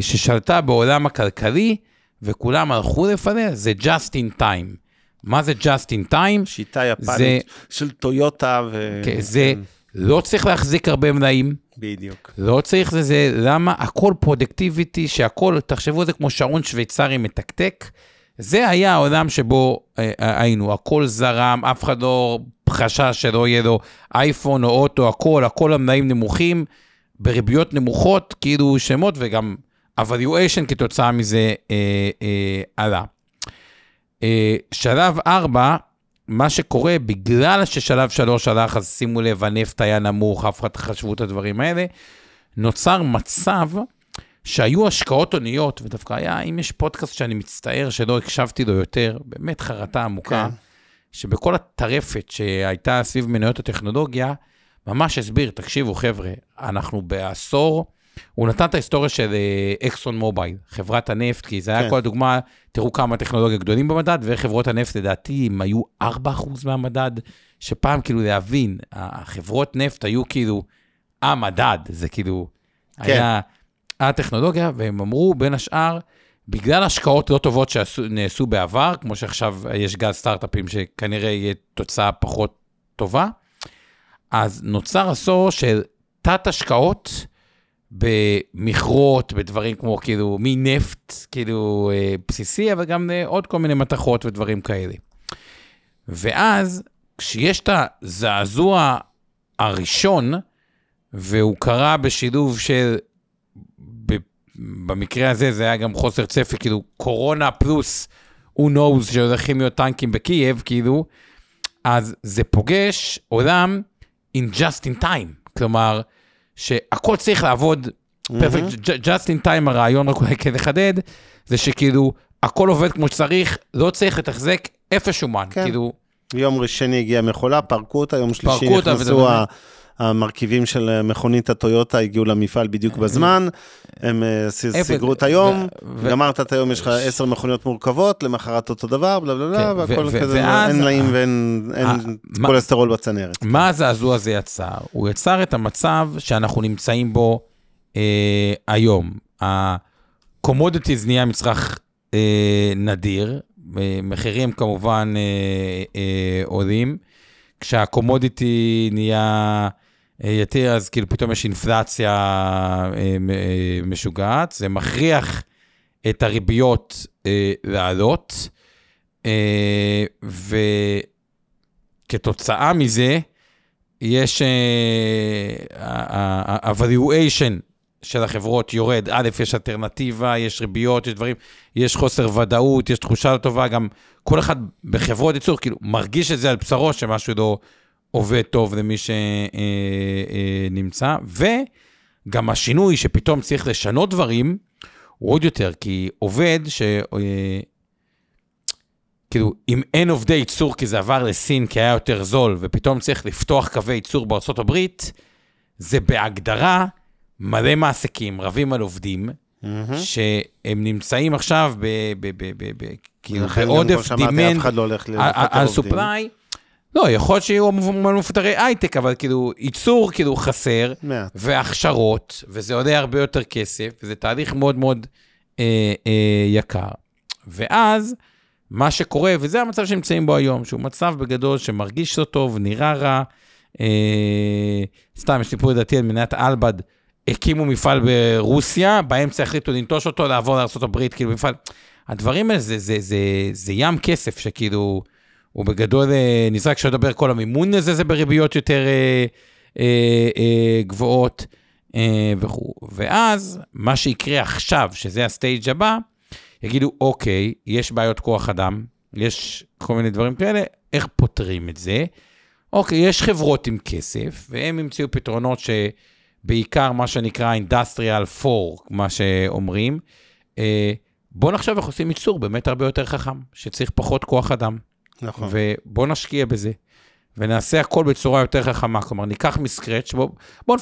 ששלטה בעולם הכלכלי, וכולם הלכו לפניה, זה just in time. מה זה just in time? שיטה יפנית של טויוטה ו... זה לא צריך להחזיק הרבה מלאים. בדיוק. לא צריך זה, למה? הכל פרודקטיביטי, שהכל, תחשבו זה כמו שעון שוויצרי מתקתק, זה היה העולם שבו היינו, הכל זרם, אף אחד לא חשש שלא יהיה לו אייפון או אוטו, הכל המלאים נמוכים, בריביות נמוכות, כאילו שמות, וגם evaluation כתוצאה מזה עלה. שלב 4, מה שקורה בגלל ששלב 3 הלך, אז שימו לב, הנפט היה נמוך, אף אחד חשבו את הדברים האלה, נוצר מצב שהיו השקעות עוניות, ודווקא היה, אם יש פודקאסט שאני מצטער שלא הקשבתי לו יותר, באמת חרטה עמוקה, כן. שבכל הטרפת שהייתה סביב מניות הטכנולוגיה, ממש הסביר, תקשיבו חבר'ה, אנחנו בעשור, הוא נתן את ההיסטוריה של אקסון מובייל, חברת הנפט, כי זה היה כל הדוגמה, תראו כמה טכנולוגיה גדולים במדד, וחברות הנפט לדעתי הם היו 4% מהמדד, שפעם כאילו להבין, החברות נפט היו כאילו, המדד, זה כאילו, היה הטכנולוגיה, והם אמרו בין השאר, בגלל השקעות לא טובות שנעשו בעבר, כמו שעכשיו יש גל סטארט-אפים, שכנראה יהיה תוצאה פחות טובה, אז נוצר עשור של תת השקעות, במכרות, בדברים כמו כאילו מנפט, כאילו בסיסי, אבל גם עוד כל מיני מתחות ודברים כאלה. ואז, כשיש את הזעזוע הראשון, והוא קרה בשילוב של, במקרה הזה זה היה גם חוסר צפי, כאילו קורונה פלוס, who knows, שהולכים להיות טנקים בקייב, כאילו, אז זה פוגש עולם in just in time, כלומר, שהכל צריך לעבוד, just in time, הרעיון רק אולי כן לחדד, זה שכאילו, הכל עובד כמו שצריך, לא צריך לתחזק אפס שומן, כאילו... יום ראשון הגיעה מכולה, פרקו אותה, יום שלישי נכנסו המרכיבים של מכונית הטויוטה, הגיעו למפעל בדיוק בזמן, הם סגרו את היום, גמרת את היום, יש לך 10 מכוניות מורכבות, למחרת אותו דבר, בלבלבלב, והכל כזה, אין לאים ואין קולסטרול בצנרת. מה הזעזוע הזה יצר? הוא יצר את המצב שאנחנו נמצאים בו היום. הקומודיטיז נהיה מצרך נדיר, מחירים כמובן עולים, כשהקומודיטי נהיה יתיר, אז כאילו פתאום יש אינפלציה משוגעת, זה מכריח את הריביות לעלות, וכתוצאה מזה, יש ה-valuation של החברות יורד, א', יש אלטרנטיבה, יש ריביות, יש דברים, יש חוסר ודאות, יש תחושה לא טובה, גם כל אחד בחברות ייצור, כאילו, מרגיש את זה על בשרו, שמשהו לא עובד טוב למי שנמצא, וגם השינוי שפתאום צריך לשנות דברים, הוא עוד יותר, כי עובד ש... כאילו, אם אין עובדי ייצור, כי זה עבר לסין, כי היה יותר זול, ופתאום צריך לפתוח קווי ייצור בארצות הברית, זה בהגדרה... מלא מעסקים, רבים על עובדים, שהם נמצאים עכשיו בעודף דימנד על סופליי, לא, יכול להיות שיהיו מפוטרי הייטק, אבל כאילו ייצור כאילו חסר, והכשרות, וזה עולה הרבה יותר כסף, וזה תהליך מאוד מאוד יקר. ואז מה שקורה, וזה המצב שנמצאים בו היום, שהוא מצב בגדול שמרגיש לא טוב, נראה רע, סתם, יש לי פה לדעתי על מניית אלבד, הקימו מפעל ברוסיה, באמצע החליטו לנטוש אותו, לעבור לארצות הברית, כאילו מפעל, הדברים האלה, זה ים כסף, שכאילו, הוא בגדול נזרק שדבר כל המימון הזה, זה בריביות יותר גבוהות, וכו'. ואז, מה שיקרה עכשיו, שזה הסטייג' הבא, יגידו, אוקיי, יש בעיות כוח אדם, יש כל מיני דברים כאלה, איך פותרים את זה? אוקיי, יש חברות עם כסף, והם המציאו פתרונות שבעיקר מה שנקרא Industrial 4, מה שאומרים, בוא נחשב איך עושים ייצור באמת הרבה יותר חכם, שצריך פחות כוח אדם. נכון. ובוא נשקיע בזה, ונעשה הכל בצורה יותר חכמה, כלומר, ניקח מסקרץ',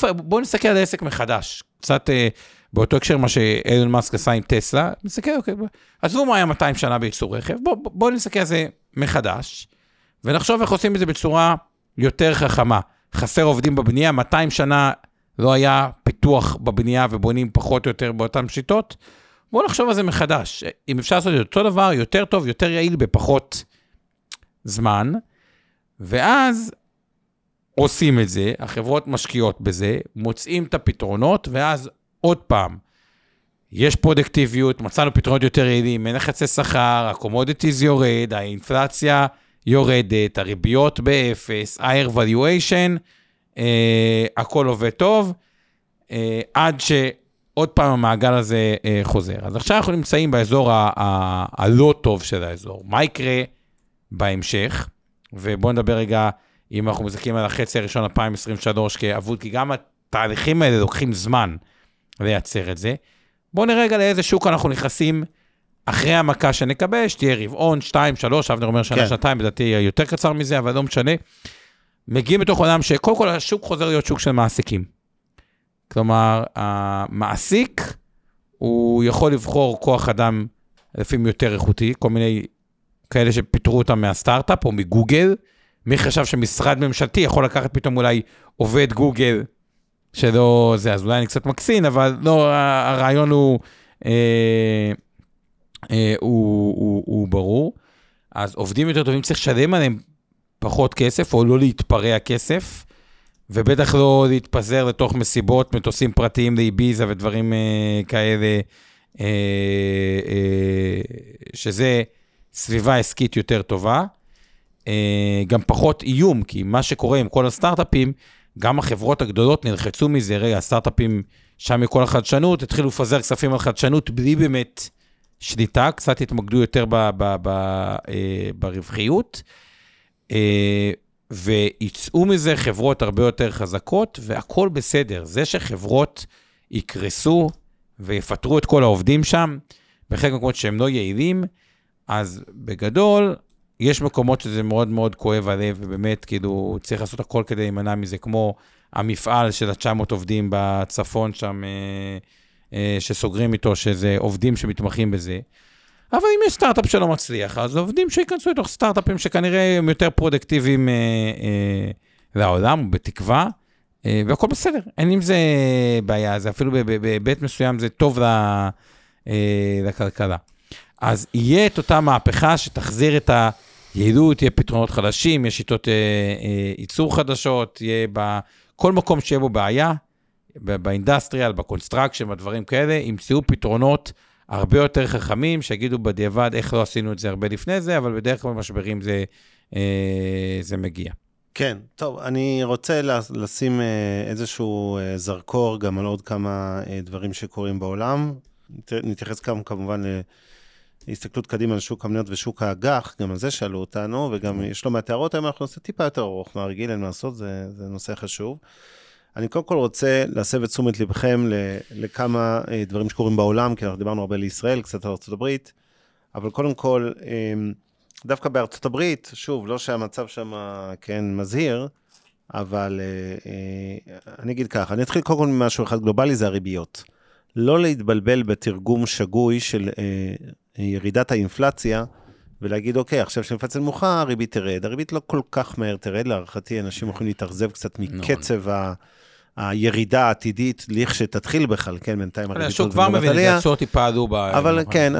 בוא נסתכל על העסק מחדש, קצת... באותו הקשר מה שאילון מאסק עשה עם טסלה, נסתכל, אוקיי, עזבו מה היה 200 שנה בייצור רכב, בואו נסתכל על זה מחדש, ונחשוב איך עושים את זה בצורה יותר חכמה. חסר עובדים בבנייה, 200 שנה לא היה פיתוח בבנייה, ובונים פחות או יותר באותן שיטות, בואו נחשוב על זה מחדש. אם אפשר לעשות אותו דבר, יותר טוב, יותר יעיל בפחות זמן, ואז... עושים את זה, החברות משקיעות בזה, מוצאים את הפתרונות, ואז עוד פעם, יש פרודקטיביות, מצאנו פתרונות יותר יעילים, אין לחצי שכר, הקומודיטיז יורד, האינפלציה יורדת, הריביות באפס, higher valuation, הכל עובד טוב, עד שעוד פעם המעגל הזה חוזר. אז עכשיו אנחנו נמצאים באזור הלא טוב של האזור. מה יקרה בהמשך? ובואו נדבר רגע, אם אנחנו מזכים על החצי הראשון 2023 כעבוד, כי גם התהליכים האלה לוקחים זמן לייצר את זה. בואו נראה רגע לאיזה שוק אנחנו נכנסים אחרי המכה שנקבש, תהיה רבעון, 2, 3, אבנר אומר שנה, כן. שנתיים, בדעתי יותר קצר מזה, אבל לא משנה. מגיעים בתוך עולם שקודם כל השוק חוזר להיות שוק של מעסיקים. כלומר, המעסיק, הוא יכול לבחור כוח אדם לפעמים יותר איכותי, כל מיני כאלה שפיתרו אותם מהסטארט-אפ או מגוגל, מי חשב שמשרד ממשלתי יכול לקחת פתאום אולי עובד גוגל, שלא זה, אז אולי אני קצת מקסין, אבל לא, הרעיון הוא, הוא ברור. אז עובדים יותר טובים צריך לשלם עליהם פחות כסף, או לא להתפרע כסף, ובטח לא להתפזר לתוך מסיבות, מטוסים פרטיים לאיביזה ודברים כאלה, שזה סביבה עסקית יותר טובה. גם פחות איום, כי מה שקורה עם כל הסטארט-אפים, גם החברות הגדולות נלחצו מזה, רגע, הסטארט-אפים שם מכל החדשנות, התחילו לפזר כספים על חדשנות, בלי באמת שליטה, קצת התמקדו יותר ברווחיות, ויצאו מזה חברות הרבה יותר חזקות, והכל בסדר, זה שחברות יקרסו, ויפטרו את כל העובדים שם, בחלק מהמקומות שהם לא יעילים, אז בגדול... יש מקומות שזה מאוד מאוד כואב הלב, ובאמת כאילו צריך לעשות הכל כדי להימנע מזה, כמו המפעל של 900 עובדים בצפון שם, שסוגרים איתו, שזה עובדים שמתמחים בזה. אבל אם יש סטארט-אפ שלא מצליח, אז עובדים שיכנסו לתוך סטארט-אפים שכנראה הם יותר פרודקטיביים לעולם, בתקווה, והכל בסדר. אין אם זה בעיה, זה אפילו בבית מסוים זה טוב לכלכלה. אז יהיה את אותה מהפכה שתחזיר את היעילות, יהיה פתרונות חדשים, יש שיטות ייצור חדשות, יהיה בכל מקום שיהיה בו בעיה, באינדסטריאל, בקונסטרקשן, הדברים כאלה, ימצאו פתרונות הרבה יותר חכמים, שיגידו בדיעבד איך לא עשינו את זה הרבה לפני זה, אבל בדרך כלל במשברים זה מגיע. כן, טוב, אני רוצה לשים איזשהו זרקור גם על עוד כמה דברים שקורים בעולם, נתייחס כמובן להסתכלות קדימה על שוק המניות ושוק האג"ח, גם על זה שאלו אותנו, וגם יש לו מהתארות, היום אנחנו נעשה טיפה יותר ארוך, מהרגיל אין מה לעשות, זה נושא חשוב. אני קודם כל רוצה להסב את תשומת לבכם לכמה דברים שקורים בעולם, כי אנחנו דיברנו הרבה לישראל, קצת על ארצות הברית, אבל קודם כל, דווקא בארצות הברית, שוב, לא שהמצב שם כן מזהיר, אבל אני אגיד ככה, אני אתחיל קודם כל ממשהו אחד גלובלי, זה הריביות. לא להתבלבל בתרגום שגוי של ירידת האינפלציה, ולהגיד, אוקיי, עכשיו שהאינפלציה נמוכה, הריבית תרד. הריבית לא כל כך מהר תרד, להערכתי, אנשים יכולים להתאכזב קצת מקצב הירידה העתידית, לכשתתחיל בכלל, כן, בינתיים הריבית. השוק כבר מבין, הצעות ייפעדו. אבל כן,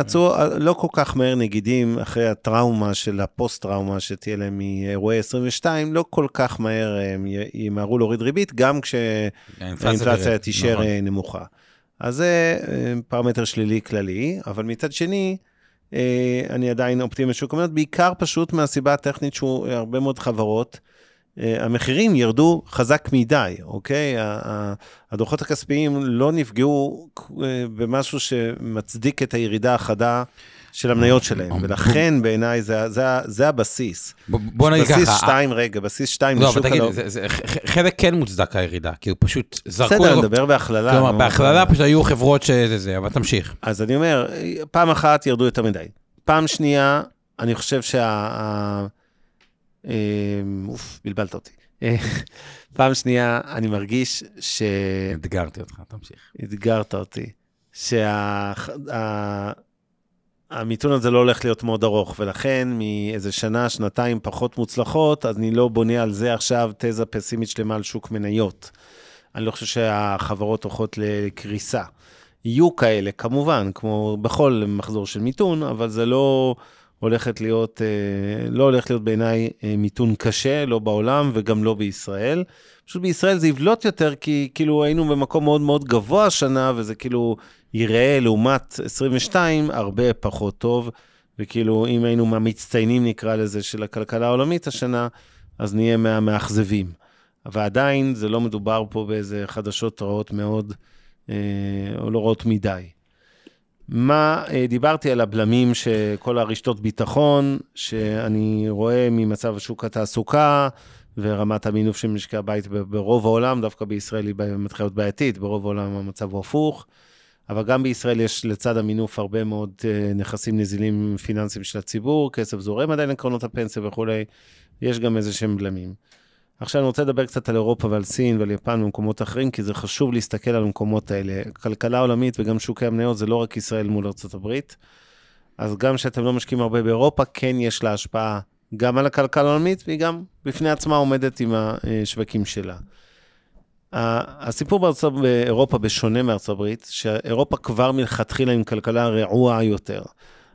לא כל כך מהר נגידים, אחרי הטראומה של הפוסט-טראומה שתהיה להם מאירועי 22, לא כל כך מהר ימהרו להוריד ריבית, גם כשהאינפלציה תישאר נמוכה. אז זה פרמטר שלילי כללי, אבל מצד שני, אני עדיין אופטימי בשוק המניות, בעיקר פשוט מהסיבה הטכנית שהוא הרבה מאוד חברות, המחירים ירדו חזק מדי, אוקיי? הדוחות הכספיים לא נפגעו במשהו שמצדיק את הירידה החדה של המניות שלהם, ולכן בעיניי זה הבסיס. בוא נגיד ככה. בסיס 2 רגע, בסיס 2. לא, אבל תגיד, חלק כן מוצדק הירידה, כי הוא פשוט זרקו... בסדר, נדבר בהכללה. כלומר, בהכללה פשוט היו חברות שזה זה, אבל תמשיך. אז אני אומר, פעם אחת ירדו יותר מדי. פעם שנייה, אני חושב בלבלת אותי. פעם שנייה, אני מרגיש ש... אתגרתי אותך, תמשיך. אתגרת אותי, שהמיתון הזה לא הולך להיות מאוד ארוך, ולכן מאיזה שנה, שנתיים פחות מוצלחות, אז אני לא בונה על זה עכשיו תזה פסימית שלמה על שוק מניות. אני לא חושב שהחברות הולכות לקריסה. יהיו כאלה, כמובן, כמו בכל מחזור של מיתון, אבל זה לא... הולכת להיות, לא הולך להיות בעיניי מיתון קשה, לא בעולם וגם לא בישראל. פשוט בישראל זה יבלוט יותר, כי כאילו היינו במקום מאוד מאוד גבוה השנה, וזה כאילו ייראה לעומת 22 הרבה פחות טוב, וכאילו אם היינו מהמצטיינים נקרא לזה של הכלכלה העולמית השנה, אז נהיה מהמאכזבים. אבל עדיין זה לא מדובר פה באיזה חדשות רעות מאוד, או לא רעות מדי. מה, דיברתי על הבלמים שכל הרשתות ביטחון, שאני רואה ממצב השוק התעסוקה, ורמת המינוף של משקי הבית ברוב העולם, דווקא בישראל היא מתחילה בעייתית, ברוב העולם המצב הוא הפוך, אבל גם בישראל יש לצד המינוף הרבה מאוד נכסים נזילים פיננסיים של הציבור, כסף זורם עדיין לקרנות הפנסיה וכו', יש גם איזה שהם בלמים. עכשיו אני רוצה לדבר קצת על אירופה ועל סין ועל יפן ומקומות אחרים, כי זה חשוב להסתכל על המקומות האלה. כלכלה עולמית וגם שוקי המניות זה לא רק ישראל מול ארצות הברית, אז גם שאתם לא משקיעים הרבה באירופה, כן יש לה השפעה גם על הכלכלה העולמית, והיא גם בפני עצמה עומדת עם השווקים שלה. הסיפור באירופה בשונה מארצות הברית, שאירופה כבר מלכתחילה עם כלכלה רעועה יותר.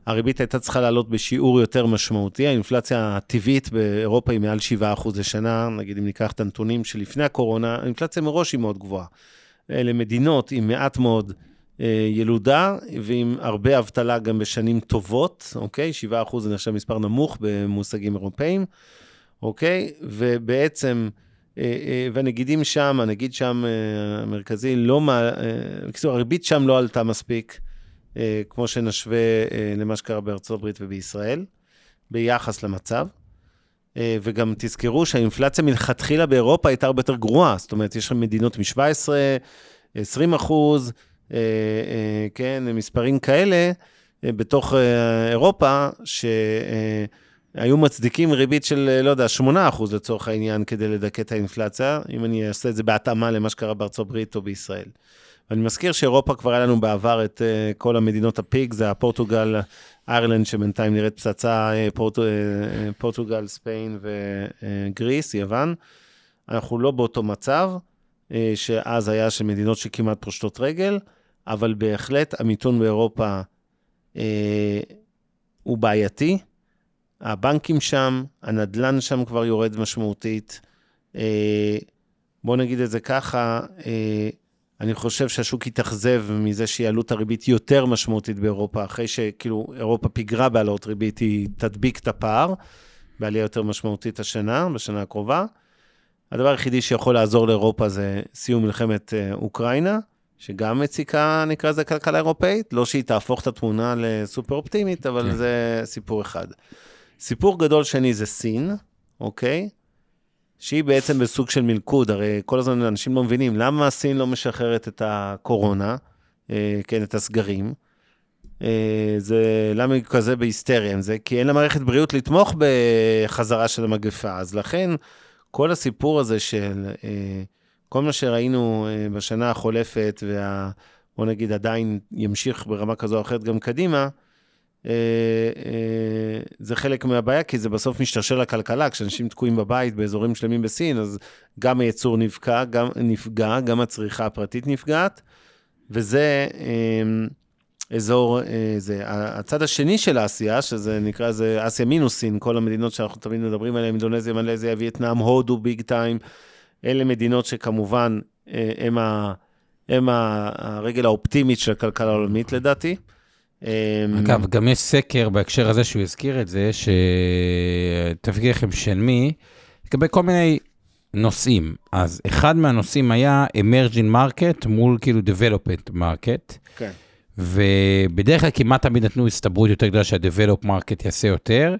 הריבית הייתה צריכה לעלות בשיעור יותר משמעותי, האינפלציה הטבעית באירופה היא מעל 7% לשנה, נגיד אם ניקח את הנתונים שלפני הקורונה, האינפלציה מראש היא מאוד גבוהה. אלה מדינות עם מעט מאוד ילודה, ועם הרבה אבטלה גם בשנים טובות, אוקיי? 7% זה נחשב מספר נמוך במושגים אירופאים, אוקיי? ובעצם, והנגידים שם, הנגיד שם המרכזי, לא הריבית שם לא עלתה מספיק, כמו שנשווה למה שקרה בארצות הברית ובישראל, ביחס למצב, וגם תזכרו שהאינפלציה מלכתחילה באירופה הייתה הרבה יותר גרועה, זאת אומרת, יש מדינות מ-17, 20%, כן, מספרים כאלה, בתוך אירופה, שהיו מצדיקים ריבית של, לא יודע, 8% לצורך העניין, כדי לדכא את האינפלציה, אם אני אעשה את זה בהתאמה למה שקרה בארצות הברית או בישראל. אני מזכיר שאירופה כבר היה לנו בעבר את כל המדינות הפיג, זה הפורטוגל, איירלנד, שבינתיים נראית פצצה, פורטוגל, ספיין וגריס, יוון. אנחנו לא באותו מצב, שאז היה של מדינות שכמעט פושטות רגל, אבל בהחלט המיתון באירופה הוא בעייתי. הבנקים שם, הנדלן שם כבר יורד משמעותית. בואו נגיד את זה ככה, אני חושב שהשוק יתאכזב מזה שעלות הריבית יותר משמעותית באירופה, אחרי שכאילו אירופה פיגרה בעלות ריבית, היא תדביק את הפער, בעלייה יותר משמעותית השנה, בשנה הקרובה. הדבר היחידי שיכול לעזור לאירופה זה סיום מלחמת אוקראינה, שגם מציקה נקרא זה כלכלה אירופאית, לא שהיא תהפוך את התמונה לסופר אופטימית, אבל זה סיפור אחד. סיפור גדול שני זה סין, אוקיי? שהיא בעצם בסוג של מלכוד, הרי כל הזמן אנשים לא מבינים, למה סין לא משחררת את הקורונה, כן, את הסגרים, זה, למה היא כזה בהיסטריה עם זה, כי אין לה מערכת בריאות לתמוך בחזרה של המגפה, אז לכן, כל הסיפור הזה של, כל מה שראינו בשנה החולפת, בוא נגיד עדיין ימשיך ברמה כזו או אחרת גם קדימה, זה חלק מהבעיה, כי זה בסוף משתרשר לכלכלה, כשאנשים תקועים בבית באזורים שלמים בסין, אז גם הייצור נפגע, גם הצריכה הפרטית נפגעת, וזה אזור, זה הצד השני של אסיה, שזה נקרא, זה אסיה מינוס סין, כל המדינות שאנחנו תמיד מדברים עליהן, אינדונזיה, מלזיה, וייטנאם, הודו, ביג טיים, אלה מדינות שכמובן הם הרגל האופטימית של הכלכלה העולמית לדעתי. אגב, גם יש סקר בהקשר הזה שהוא הזכיר את זה, שתפגיחם של מי, לגבי כל מיני נושאים. אז אחד מהנושאים היה emerging market מול כאילו development market. כן. ובדרך כלל כמעט תמיד נתנו הסתברות יותר גדולה שהdevelop market יעשה יותר,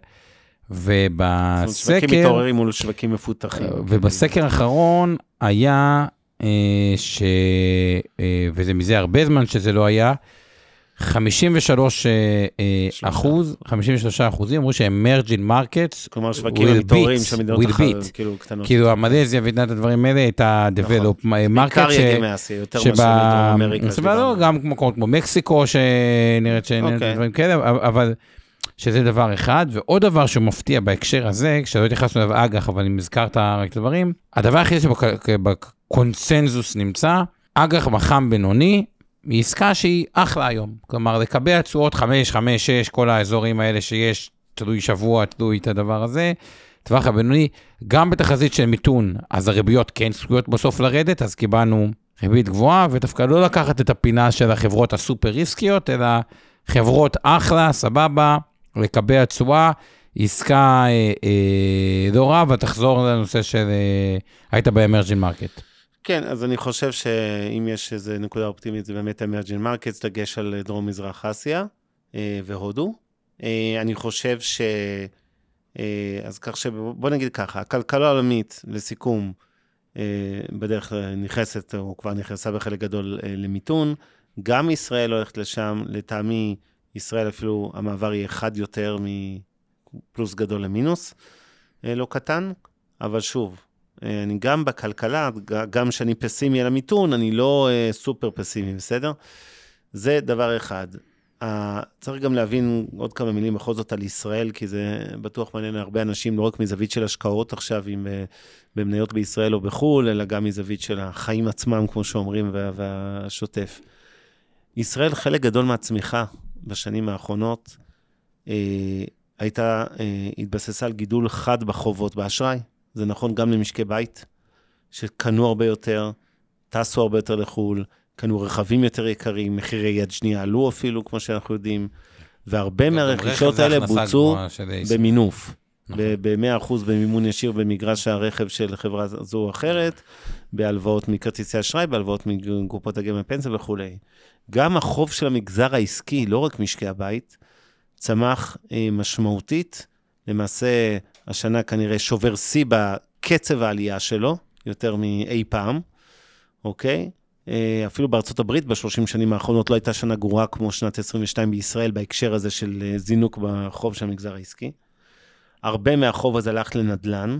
ובשווקים מתעוררים מול שווקים מפותחים. ובסקר האחרון היה, וזה מזה הרבה זמן שזה לא היה, 53% אמרו ש-emerging markets כלומר שווקים המתעוררים של מדינות אחרות כאילו קטנות. כאילו המלזיה ואת הדברים האלה את ה-develop market שבא לא גם כמו מקסיקו שנראית דברים כאלה, אבל שזה דבר אחד, ועוד דבר שמפתיע בהקשר הזה, כשלא התייחסנו לב אגח, אבל אם הזכרת רק דברים, הדבר הכי שבקונסנזוס נמצא, אגח מחם בינוני, היא עסקה שהיא אחלה היום. כלומר, לקבל הצועות 5, 5, 6, כל האזורים האלה שיש, תלוי שבוע, תלוי את הדבר הזה, טווח הבינוני, גם בתחזית של מיתון, אז הריביות כן צפויות בסוף לרדת, אז קיבלנו ריבית גבוהה, ודווקא לא לקחת את הפינה של החברות הסופר ריסקיות, אלא חברות אחלה, סבבה, לקבל הצועה, עסקה לא רע, ותחזור לנושא של, היית באמרג'ין מרקט. כן, אז אני חושב שאם יש איזו נקודה אופטימית, זה באמת אמרג'ין מרקט, דגש על דרום מזרח אסיה והודו. אני חושב ש... אז כך ש... בוא נגיד ככה, הכלכלה העולמית לסיכום, בדרך נכנסת, או כבר נכנסה בחלק גדול למיתון, גם ישראל הולכת לשם, לטעמי, ישראל אפילו המעבר יהיה אחד יותר מפלוס גדול למינוס, לא קטן, אבל שוב, אני גם בכלכלה, גם שאני פסימי על המיתון, אני לא סופר פסימי, בסדר? זה דבר אחד. צריך גם להבין עוד כמה מילים בכל זאת על ישראל, כי זה בטוח מעניין הרבה אנשים, לא רק מזווית של השקעות עכשיו, אם במניות בישראל או בחול, אלא גם מזווית של החיים עצמם, כמו שאומרים, והשוטף. ישראל חלק גדול מהצמיחה, בשנים האחרונות, הייתה, התבססה על גידול חד בחובות באשראי, זה נכון גם למשקי בית, שקנו הרבה יותר, טסו הרבה יותר לחול, קנו רכבים יותר יקרים, מחירי יד שנייה עלו אפילו, כמו שאנחנו יודעים, והרבה מהרכישות האלה בוצעו במינוף, ב-100% במימון ישיר במגרש הרכב של חברה זו או אחרת, בהלוואות מכרטיסי אשראי, בהלוואות מקופות הגמל פנסיה וכו'. גם החוב של המגזר העסקי, לא רק משקי הבית, צמח משמעותית, למעשה השנה כנראה שובר שיא בקצב העלייה שלו, יותר מאי פעם, אוקיי? אפילו בארצות הברית ב-30 שנים האחרונות לא הייתה שנה גרועה כמו שנת 22 בישראל, בהקשר הזה של זינוק בחוב של המגזר העסקי. הרבה מהחוב הזה הלך לנדלן,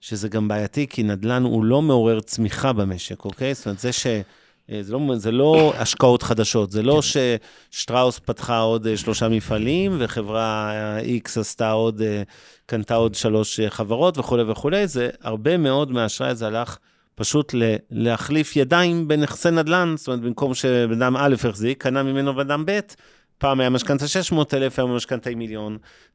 שזה גם בעייתי, כי נדלן הוא לא מעורר צמיחה במשק, אוקיי? זאת אומרת, זה לא השקעות חדשות, זה לא ששטראוס פתחה עוד 3 מפעלים, וחברה X עשתה עוד, קנתה עוד 3 חברות וכו' וכו', זה הרבה מאוד מהאשראי הזה הלך פשוט להחליף ידיים בנכסי נדלן, זאת אומרת, במקום שבדם א' החזיק, קנה ממנו בדם ב', פעם היה משכנתה 600,000, היום משכנתה 1,000,000,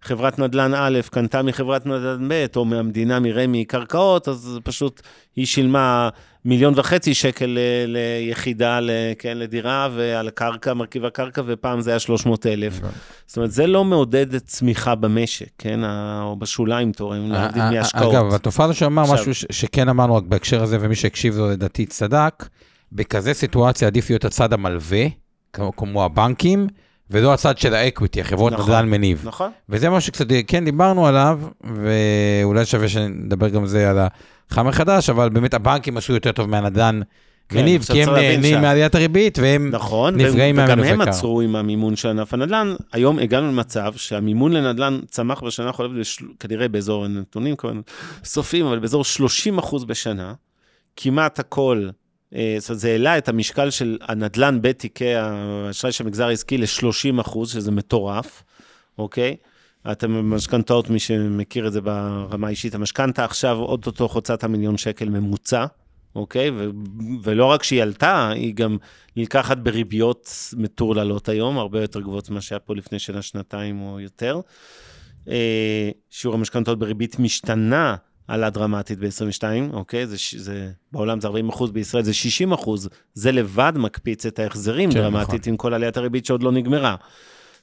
חברת נדלן א', קנתה מחברת נדלן ב', או מהמדינה מרמי קרקעות, אז פשוט היא שילמה 1.5 מיליון שקל ליחידה, כן, לדירה, ועל קרקע, מרכיב הקרקע, ופעם זה היה 300,000. זאת אומרת, זה לא מעודד צמיחה במשק, כן, או בשוליים תורם, להבדיל מהשקעות. אגב, התופעה הזו שאמר משהו שכן אמרנו רק בהקשר הזה, ומי שהקשיב לו לדעתי צדק, בכזה סיטואציה עדיף להיות הצד המלווה, כמו הבנקים, ולא הצד של האקוויטי, החברות נדל"ן מניב. נכון. וזה משהו שקצת, כן, דיברנו עליו, ואולי שווה שנדבר גם זה על החם החדש, אבל באמת הבנקים עשו יותר טוב מהנדל"ן מניב, כי הם נהנים מעליית הריבית, והם נפגעים מהמנוף יקר. וגם הם עצרו עם המימון של ענף הנדל"ן. היום הגענו למצב שהמימון לנדל"ן צמח בשנה החולפת, כנראה באזור הנתונים, סופיים, אבל באזור 30% בשנה, כמעט הכל זה העלה את המשקל של הנדלן בתיקי האשראי של מגזר עסקי ל-30%, שזה מטורף, אוקיי? אתם משכנתאות, מי שמכיר את זה ברמה האישית, המשכנתה עכשיו עוד אותו חוצת ה1,000,000 שקל ממוצע, אוקיי? ולא רק שהיא עלתה, היא גם נלקחת בריביות מטורללות היום, הרבה יותר גבוהות מה שהיה פה לפני שנה, שנתיים או יותר. שיעור המשכנתאות בריבית משתנה עלה דרמטית ב-22, אוקיי? בעולם זה 40%, בישראל זה 60%, זה לבד מקפיץ את ההחזרים דרמטית עם כל עליית הריבית שעוד לא נגמרה.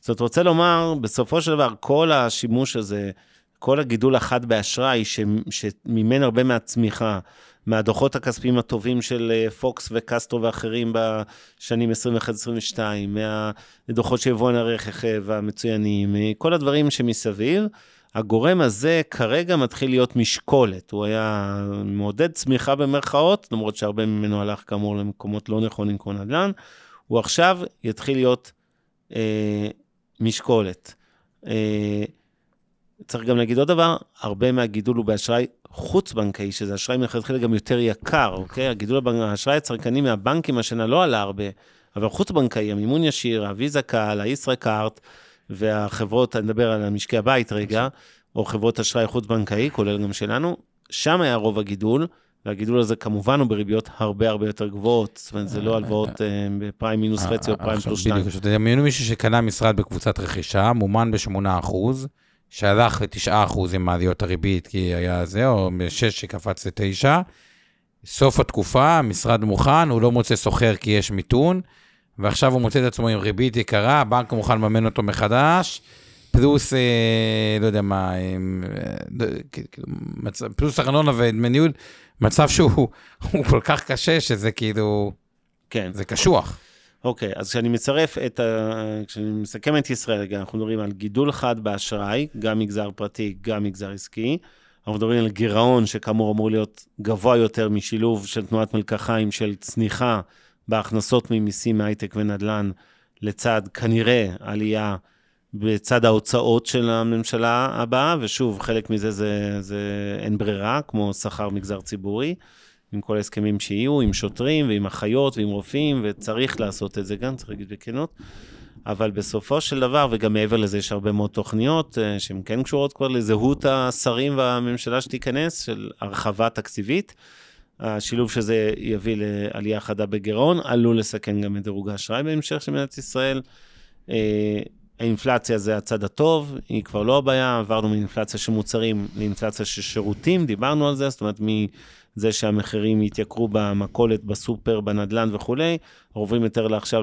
אז אתה רוצה לומר, בסופו של דבר, כל השימוש הזה, כל הגידול החד באשראי, שמימן הרבה מהצמיחה, מהדוחות הכספיים הטובים של פוקס וקסטרו ואחרים בשנים 21-22, מהדוחות שיבואן הרכך והמצוינים, כל הדברים שמסביב, הגורם הזה כרגע מתחיל להיות משקולת, הוא היה מעודד צמיחה במרכאות, למרות שהרבה ממנו הלך כאמור למקומות לא נכונים כמו נדל"ן, הוא עכשיו יתחיל להיות משקולת. צריך גם להגיד עוד דבר, הרבה מהגידול הוא באשראי חוץ-בנקאי, שזה אשראי מלכתחילה גם יותר יקר, אוקיי? הגידול באשראי הצרכני מהבנקים השנה לא עלה הרבה, אבל חוץ-בנקאי, המימון ישיר, הוויזה קהל, הישראקארט, והחברות, אני מדבר על המשקי הבית רגע, או חברות אשראי חוץ-בנקאי, כולל גם שלנו, שם היה רוב הגידול, והגידול הזה כמובן הוא בריביות הרבה הרבה יותר גבוהות, זאת אומרת, זה לא הלוואות בפריים מינוס חצי או פריים פלוס 2. דמיינו מישהו שקנה משרד בקבוצת רכישה, מומן ב8%, שהלך ל9% מעליות הריבית, כי היה זה, או 6 שקפץ ל9, סוף התקופה, משרד מוכן, הוא לא מוצא סוחר כי יש מיתון, ועכשיו הוא מוצא את עצמו עם ריבית יקרה, הבנק מוכן לממן אותו מחדש, פלוס, לא יודע מה, פלוס ארנונה ודמי ניהול, מצב שהוא כל כך קשה, שזה כאילו, זה קשוח. אוקיי, אז כשאני מסכם את ישראל, אנחנו מדברים על גידול חד באשראי, גם מגזר פרטי, גם מגזר עסקי, אנחנו מדברים על גירעון, שכאמור אמור להיות גבוה יותר משילוב של תנועת מלקחיים, של צניחה, בהכנסות ממיסים מהייטק ונדלן, לצד כנראה עלייה בצד ההוצאות של הממשלה הבאה, ושוב, חלק מזה זה אין ברירה, כמו שכר מגזר ציבורי, עם כל ההסכמים שיהיו, עם שוטרים ועם אחיות ועם רופאים, וצריך לעשות את זה גם, צריך להגיד בכנות, אבל בסופו של דבר, וגם מעבר לזה יש הרבה מאוד תוכניות, שהן כן קשורות כבר לזהות השרים והממשלה שתיכנס, של הרחבה תקציבית, השילוב שזה יביא לעלייה חדה בגירעון, עלול לסכן גם את דירוג האשראי בהמשך של מדינת ישראל. האינפלציה זה הצד הטוב, היא כבר לא הבעיה, עברנו מאינפלציה של מוצרים לאינפלציה של שירותים, דיברנו על זה, זאת אומרת מזה שהמחירים יתייקרו במכולת, בסופר, בנדלן וכו', עוברים יותר לעכשיו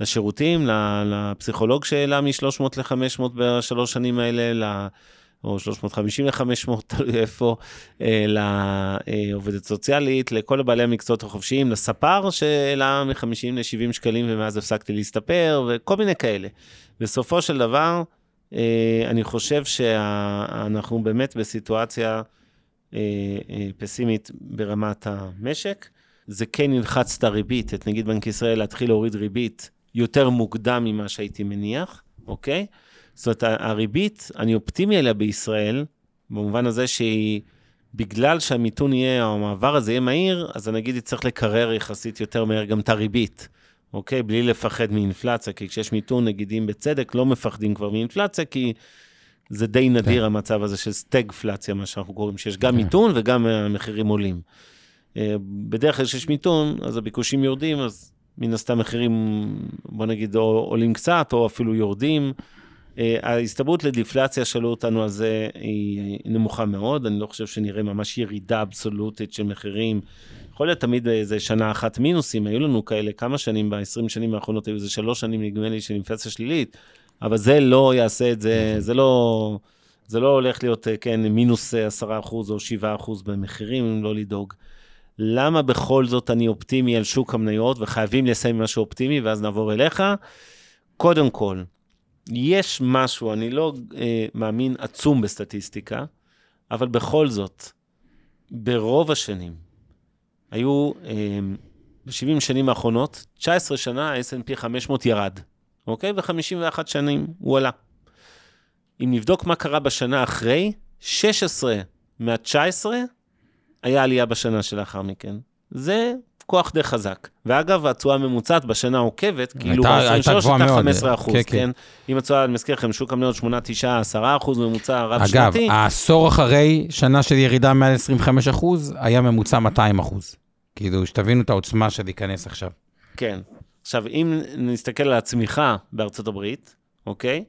לשירותים, לפסיכולוג שאלה מ-300 ל-500 בשלוש שנים האלה, או 350 ל-500, תלוי איפה, לעובדת סוציאלית, לכל בעלי המקצועות החופשיים, לספר שאלה מ-50 ל-70 שקלים, ומאז הפסקתי להסתפר, וכל מיני כאלה. בסופו של דבר, אני חושב שאנחנו באמת בסיטואציה פסימית ברמת המשק, זה כן נלחץ את הריבית, את נגיד בנק ישראל להתחיל להוריד ריבית יותר מוקדם ממה שהייתי מניח, אוקיי? זאת אומרת, הריבית, אני אופטימי אליה בישראל, במובן הזה שהיא, בגלל שהמיתון יהיה, או המעבר הזה יהיה מהיר, אז אני אגיד, צריך לקרר יחסית יותר מהר גם את הריבית, אוקיי? בלי לפחד מאינפלציה, כי כשיש מיתון, נגידים בצדק, לא מפחדים כבר מאינפלציה, כי זה די נדיר המצב הזה של סטגפלציה, מה שאנחנו קוראים, שיש גם מיתון וגם המחירים עולים. בדרך כלל שיש מיתון, אז הביקושים יורדים, אז מן הסתם מחירים, בוא נגיד, עולים קצת, או אפילו יורדים. ההסתברות לדפלציה שלו אותנו על זה היא נמוכה מאוד, אני לא חושב שנראה ממש ירידה אבסולוטית של מחירים, יכול להיות תמיד איזה שנה אחת מינוסים, היו לנו כאלה כמה שנים, ב-20 שנים האחרונות, היו איזה 3 שנים נגמל לי של אינפלציה שלילית, אבל זה לא יעשה את זה, זה לא הולך להיות, כן, מינוס 10% או 7% במחירים, אם לא לדאוג. למה בכל זאת אני אופטימי על שוק המניות, וחייבים לסיים משהו אופטימי, ואז נעבור אליך? קודם כל, יש משהו, אני לא מאמין עצום בסטטיסטיקה, אבל בכל זאת, ברוב השנים, היו ב-70 שנים האחרונות, 19 שנה ה-S&P 500 ירד, אוקיי? ו-51 שנים הוא עלה. אם נבדוק מה קרה בשנה אחרי, 16 מה-19 היה עלייה בשנה שלאחר מכן. זה כוח די חזק. ואגב, התשואה הממוצעת בשנה עוקבת, כאילו ב-23 הייתה 15%, כן? אם התשואה, אני מזכיר לכם, שוק המניות 8-9-10% ממוצע רב שנתי. אגב, העשור אחרי שנה של ירידה מעל 25%, היה ממוצע 200%. כאילו, שתבינו את העוצמה של להיכנס עכשיו. כן. עכשיו, אם נסתכל על הצמיחה בארצות הברית, אוקיי?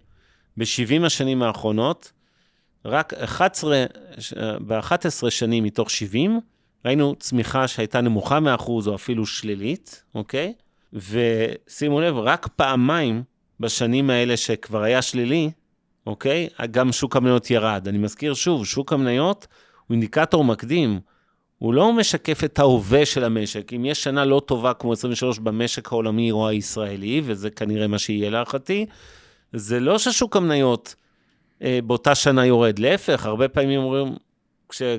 ב-70 השנים האחרונות, רק 11 שנים מתוך 70, ראינו צמיחה שהייתה נמוכה 100% או אפילו שלילית, אוקיי? ושימו לב, רק פעמיים בשנים האלה שכבר היה שלילי, אוקיי? גם שוק המניות ירד. אני מזכיר שוב, שוק המניות הוא אינדיקטור מקדים, הוא לא משקף את ההווה של המשק. אם יש שנה לא טובה כמו 23 במשק העולמי או הישראלי, וזה כנראה מה שיהיה להערכתי, זה לא ששוק המניות באותה שנה יורד. להפך, הרבה פעמים אומרים,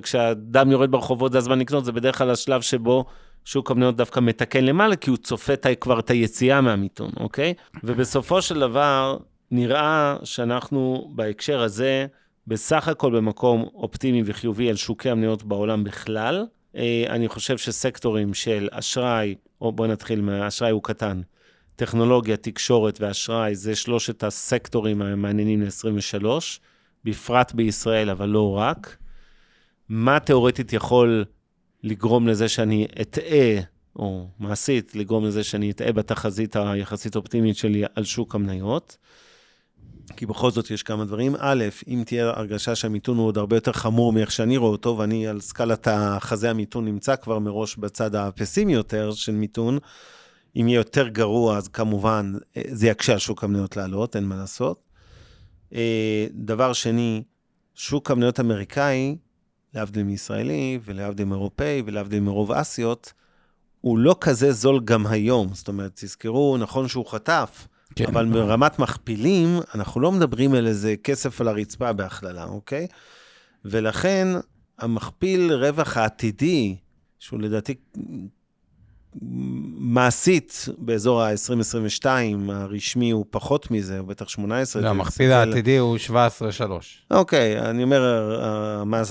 כשהדם יורד ברחובות זה הזמן לקנות, זה בדרך כלל השלב שבו שוק המניות דווקא מתקן למעלה, כי הוא צופה כבר את היציאה מהמיתון, אוקיי? ובסופו של דבר, נראה שאנחנו בהקשר הזה, בסך הכל במקום אופטימי וחיובי על שוקי המניות בעולם בכלל. אני חושב שסקטורים של אשראי, או בוא נתחיל מהאשראי הוא קטן, טכנולוגיה, תקשורת ואשראי, זה שלושת הסקטורים המעניינים ל-23, בפרט בישראל, אבל לא רק. מה תיאורטית יכול לגרום לזה שאני אטעה, או מעשית לגרום לזה שאני אטעה בתחזית היחסית אופטימית שלי על שוק המניות? כי בכל זאת יש כמה דברים. א', אם תהיה הרגשה שהמיתון הוא עוד הרבה יותר חמור מאיך שאני רואה אותו, ואני על סקלת החזה המיתון נמצא כבר מראש בצד הפסימי יותר של מיתון, אם יהיה יותר גרוע, אז כמובן זה יקשה על שוק המניות לעלות, אין מה לעשות. דבר שני, שוק המניות אמריקאי, להבדיל מישראלי, ולהבדיל מאירופאי, ולהבדיל מרוב אסיות, הוא לא כזה זול גם היום. זאת אומרת, תזכרו, נכון שהוא חטף, כן. אבל ברמת מכפילים, אנחנו לא מדברים על איזה כסף על הרצפה בהכללה, אוקיי? ולכן, המכפיל רווח העתידי, שהוא לדעתי מעשית, באזור ה-2022, הרשמי הוא פחות מזה, הוא בטח 18. לא, המכפיל העתידי הוא 17.3. אוקיי, אני אומר,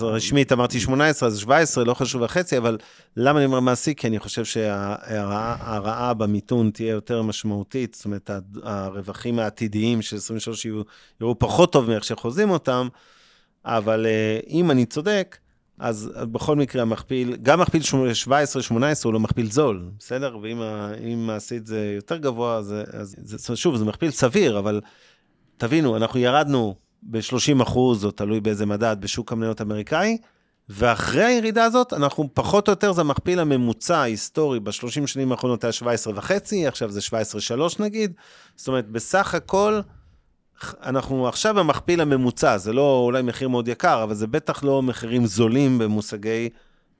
רשמית אמרתי 18, אז 17, לא חשוב החצי, אבל למה אני אומר מעשי? כי אני חושב שההרעה במיתון תהיה יותר משמעותית, זאת אומרת, הרווחים העתידיים של 23 יראו פחות טוב מאיך שחוזים אותם, אבל אם אני צודק, אז בכל מקרה המכפיל, גם מכפיל 17-18 הוא לא מכפיל זול, בסדר? ואם מעשית זה יותר גבוה, אז שוב, זה מכפיל סביר, אבל תבינו, אנחנו ירדנו ב-30%, או תלוי באיזה מדד, בשוק המניות האמריקאי, ואחרי הירידה הזאת, אנחנו פחות או יותר, זה המכפיל הממוצע ההיסטורי, ב-30 שנים האחרונות היה 17.5, עכשיו זה 17.3 נגיד, זאת אומרת, בסך הכל, אנחנו עכשיו במכפיל הממוצע, זה לא אולי מחיר מאוד יקר, אבל זה בטח לא מחירים זולים במושגי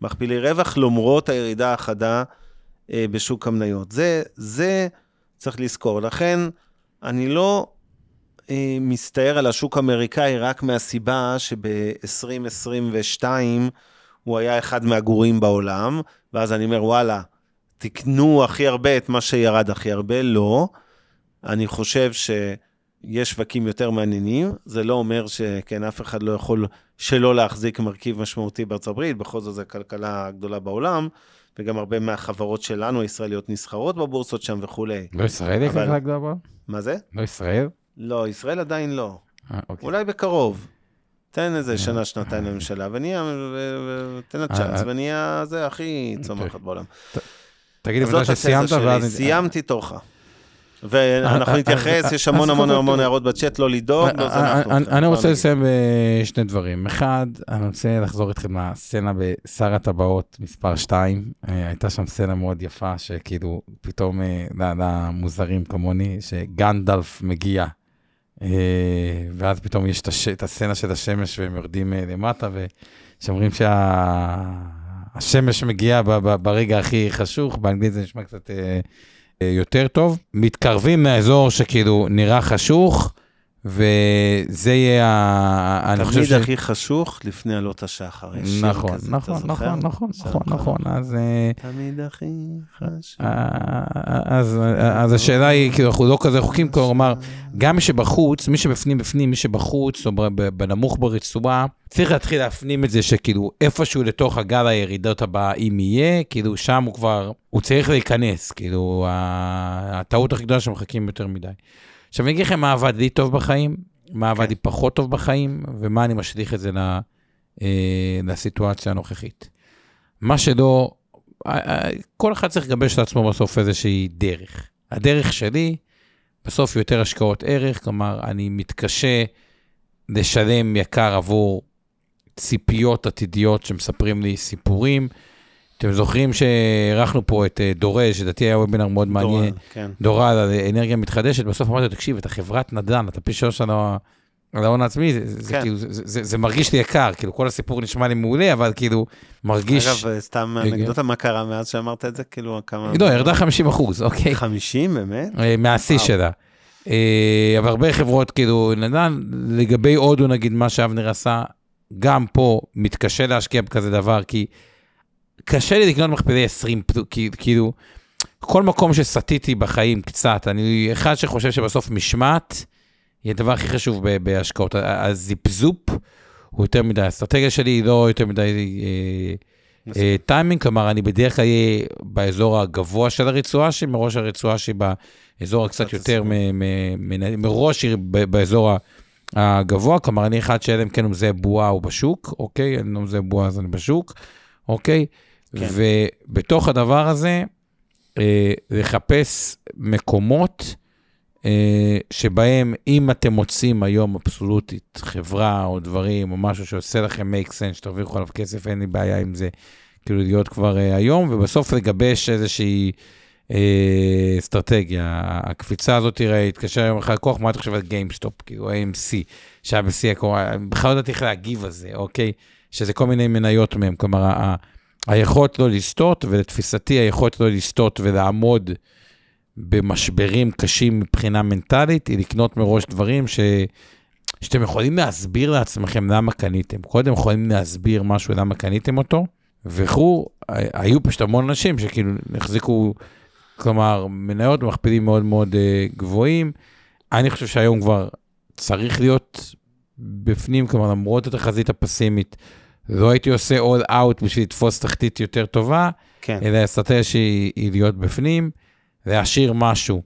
מכפילי רווח, למרות הירידה החדה בשוק המניות. זה צריך לזכור. לכן, אני לא מסתער על השוק האמריקאי רק מהסיבה שב-2022 הוא היה אחד מהגרועים בעולם, ואז אני אומר, וואלה, תקנו הכי הרבה את מה שירד הכי הרבה. לא, אני חושב ש יש שווקים יותר מעניינים, זה לא אומר שכן, אף אחד לא יכול שלא להחזיק מרכיב משמעותי בארצות הברית, בכל זאת זו הכלכלה הגדולה בעולם, וגם הרבה מהחברות שלנו, הישראליות נסחרות בבורסות שם וכולי. לא ישראל היא כלכלה גדולה בעולם? מה זה? לא ישראל? לא, ישראל עדיין לא. אולי בקרוב. תן איזה שנה, שנתיים לממשלה, תן הצ'אנס, ונהיה זה הכי צומחת בעולם. תגיד לי, שסיימת? סיימתי תורך. ואנחנו נתייחס, יש המון המון המון הערות בצ'אט, לא לדאוג. אני רוצה לסיים בשני דברים. אחד, אני רוצה לחזור איתכם לסצנה בשר הטבעות מספר 2. הייתה שם סצנה מאוד יפה, שכאילו פתאום למוזרים כמוני, שגנדלף מגיע, ואז פתאום יש את הסצנה של השמש, והם יורדים למטה, ושאומרים שהשמש מגיעה ברגע הכי חשוך, באנגלית זה נשמע קצת יותר טוב, מתקרבים מהאזור שכאילו נראה חשוך, וזה יהיה... תמיד הכי חשוך לפני עלות השחר. נכון, נכון, נכון, נכון, נכון. תמיד הכי חשוך. אז השאלה היא, כאילו, אנחנו לא כזה חוקים, כלומר, גם שבחוץ, מי שבפנים בפנים, מי שבחוץ, או בנמוך ברצועה, צריך להתחיל להפנים את זה שכאילו איפשהו לתוך הגל הירידות הבאה, אם יהיה, כאילו שם הוא כבר, הוא צריך להיכנס, כאילו, הטעות הכי גדולה שמחכים יותר מדי. עכשיו אני אגיד לכם מה עבד לי טוב בחיים, מה עבד לי פחות טוב בחיים, ומה אני משליך את זה לסיטואציה הנוכחית. מה שלא, כל אחד צריך לגבש לעצמו בסוף איזושהי דרך. הדרך שלי, בסוף יותר השקעות ערך, כלומר אני מתקשה לשלם יקר עבור ציפיות עתידיות שמספרים לי סיפורים, אתם זוכרים שערכנו פה את דורל, שדעתי היה וובינר מאוד מעניין, דורל על אנרגיה מתחדשת, בסוף אמרתי, תקשיב, את החברת נדל"ן, אתה פי שלוש על ההון העצמי, זה מרגיש לי יקר, כאילו כל הסיפור נשמע לי מעולה, אבל כאילו מרגיש... אגב, סתם אנקדוטה מה קרה מאז שאמרת את זה, כאילו כמה... לא, ירדה 50%, אוקיי. 50 באמת? מהשיא שלה. אבל הרבה חברות כאילו, נדל"ן, לגבי הודו נגיד מה שאבנר עשה, גם פה מתקשה להשקיע בכזה דבר, כי קשה לי לקנות מכפילי 20, כאילו, כל מקום שסטיתי בחיים קצת, אני אחד שחושב שבסוף משמעת, היא הדבר הכי חשוב בהשקעות, הזיפזופ הוא יותר מדי, האסטרטגיה שלי היא לא יותר מדי טיימינג, כלומר, אני בדרך כלל יהיה באזור הגבוה של הרצועה, שמראש הרצועה שהיא באזור הקצת יותר, מראש היא באזור הגבוה, כלומר, אני אחד שאלם, כן, אם זה בועה או בשוק, אוקיי, אם זה בועה אז אני בשוק, אוקיי? כן. ובתוך הדבר הזה, לחפש מקומות שבהם, אם אתם מוצאים היום אבסולוטית, חברה או דברים, או משהו שעושה לכם make sense, שתרוויחו עליו כסף, אין לי בעיה עם זה, כאילו להיות כבר היום, ובסוף לגבש איזושהי אסטרטגיה. הקפיצה הזאת תראה, התקשר היום אחר כוח, מה אתה חושב על GameStop, כאילו AMC, שהיה בשיא הקורונה, בכלל לא תלך להגיב על זה, אוקיי? שזה כל מיני מניות מהם, כלומר, היכולת לא לסטות, ולתפיסתי היכולת לא לסטות ולעמוד במשברים קשים מבחינה מנטלית, היא לקנות מראש דברים שאתם יכולים להסביר לעצמכם למה קניתם. קודם יכולים להסביר משהו למה קניתם אותו, והיו פשוט המון אנשים שכאילו החזיקו, כלומר, מניות מכפילים מאוד מאוד גבוהים. אני חושב שהיום כבר צריך להיות בפנים, כלומר, למרות את החזית הפסימית, לא הייתי עושה all out בשביל לתפוס תחתית יותר טובה, כן. אלא הסתטה שהיא להיות בפנים, להשאיר משהו,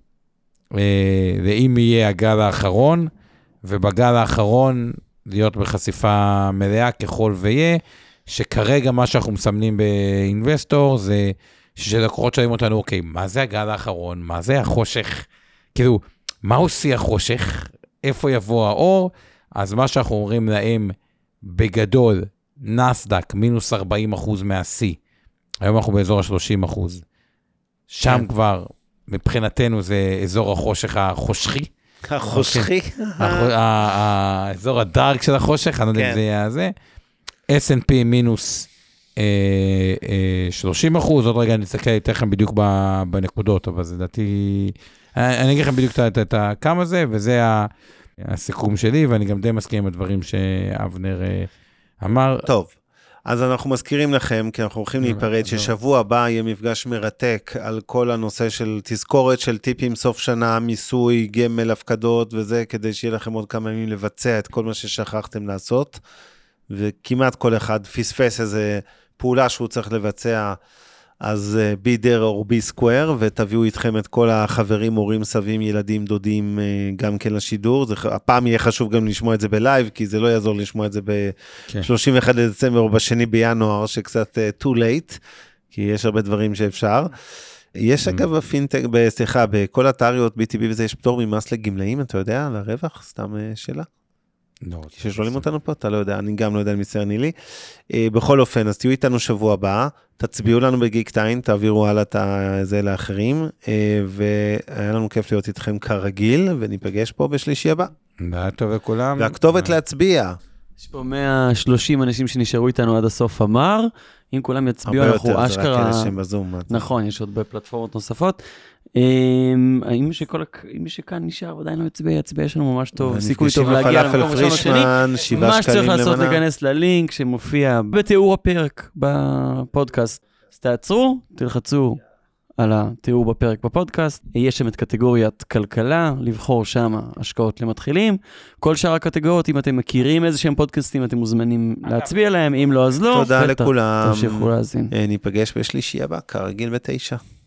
ואם יהיה הגל האחרון, ובגל האחרון להיות בחשיפה מלאה ככל ויהיה, שכרגע מה שאנחנו מסמנים באינבסטור, זה שלקוחות שואלים אותנו, אוקיי, מה זה הגל האחרון? מה זה החושך? כאילו, מה עושה החושך? איפה יבוא האור? אז מה שאנחנו אומרים להם, בגדול, נסדק, מינוס 40% מה-C, היום אנחנו באזור ה-30%, שם כבר, מבחינתנו זה אזור החושך החושכי, החושכי, האזור הדארק של החושך, אני לא יודע אם זה יהיה הזה, S&P מינוס 30%, עוד רגע אני אסתכל יותר לכם בדיוק בנקודות, אבל זה דעתי, אני אגיד לכם בדיוק את כמה זה, וזה ה... הסיכום שלי, ואני גם די מסכים עם הדברים שאבנר אמר. טוב, אז אנחנו מזכירים לכם, כי אנחנו הולכים להיפרד, ששבוע הבא יהיה מפגש מרתק על כל הנושא של תזכורת של טיפים סוף שנה, מיסוי, גמל, הפקדות וזה, כדי שיהיה לכם עוד כמה ימים לבצע את כל מה ששכחתם לעשות, וכמעט כל אחד פספס איזה פעולה שהוא צריך לבצע, אז be there or be square, ותביאו איתכם את כל החברים, הורים, סבים, ילדים, דודים, גם כן לשידור. זה, הפעם יהיה חשוב גם לשמוע את זה בלייב, כי זה לא יעזור לשמוע את זה ב-31 כן. לדצמבר או בשני בינואר, שקצת too late, כי יש הרבה דברים שאפשר. יש אגב בפינטק, סליחה, בכל אתריות, BTB וזה, יש פטור ממס לגמלאים, אתה יודע, לרווח, סתם שאלה. ששואלים אותנו פה, אתה לא יודע, אני גם לא יודע למצער נילי, בכל אופן, אז תהיו איתנו שבוע הבא, תצביעו לנו בגיק טיין, תעבירו הלאה את זה לאחרים, והיה לנו כיף להיות איתכם כרגיל, וניפגש פה בשלישי הבא. טוב לכולם. והכתובת להצביע. יש פה 130 אנשים שנשארו איתנו עד הסוף אמר, אם כולם יצביעו, אנחנו אשכרה... נכון, יש עוד בפלטפורמות נוספות. אם שכאן נשאר, עדיין לא יצביע, יצביע שלנו ממש טוב, סיכוי טוב להגיע למקום ראשון השני. מה שצריך לעשות, להיכנס ללינק שמופיע בתיאור הפרק בפודקאסט. אז תעצרו, תלחצו על התיאור בפרק בפודקאסט, יש שם את קטגוריית כלכלה, לבחור שם השקעות למתחילים, כל שאר הקטגוריות, אם אתם מכירים איזה שהם פודקאסטים, אתם מוזמנים להצביע להם, אם לא אז לא. תודה לכולם, תמשיכו להזין. ניפגש בשלישי הבא, כרגיל 9,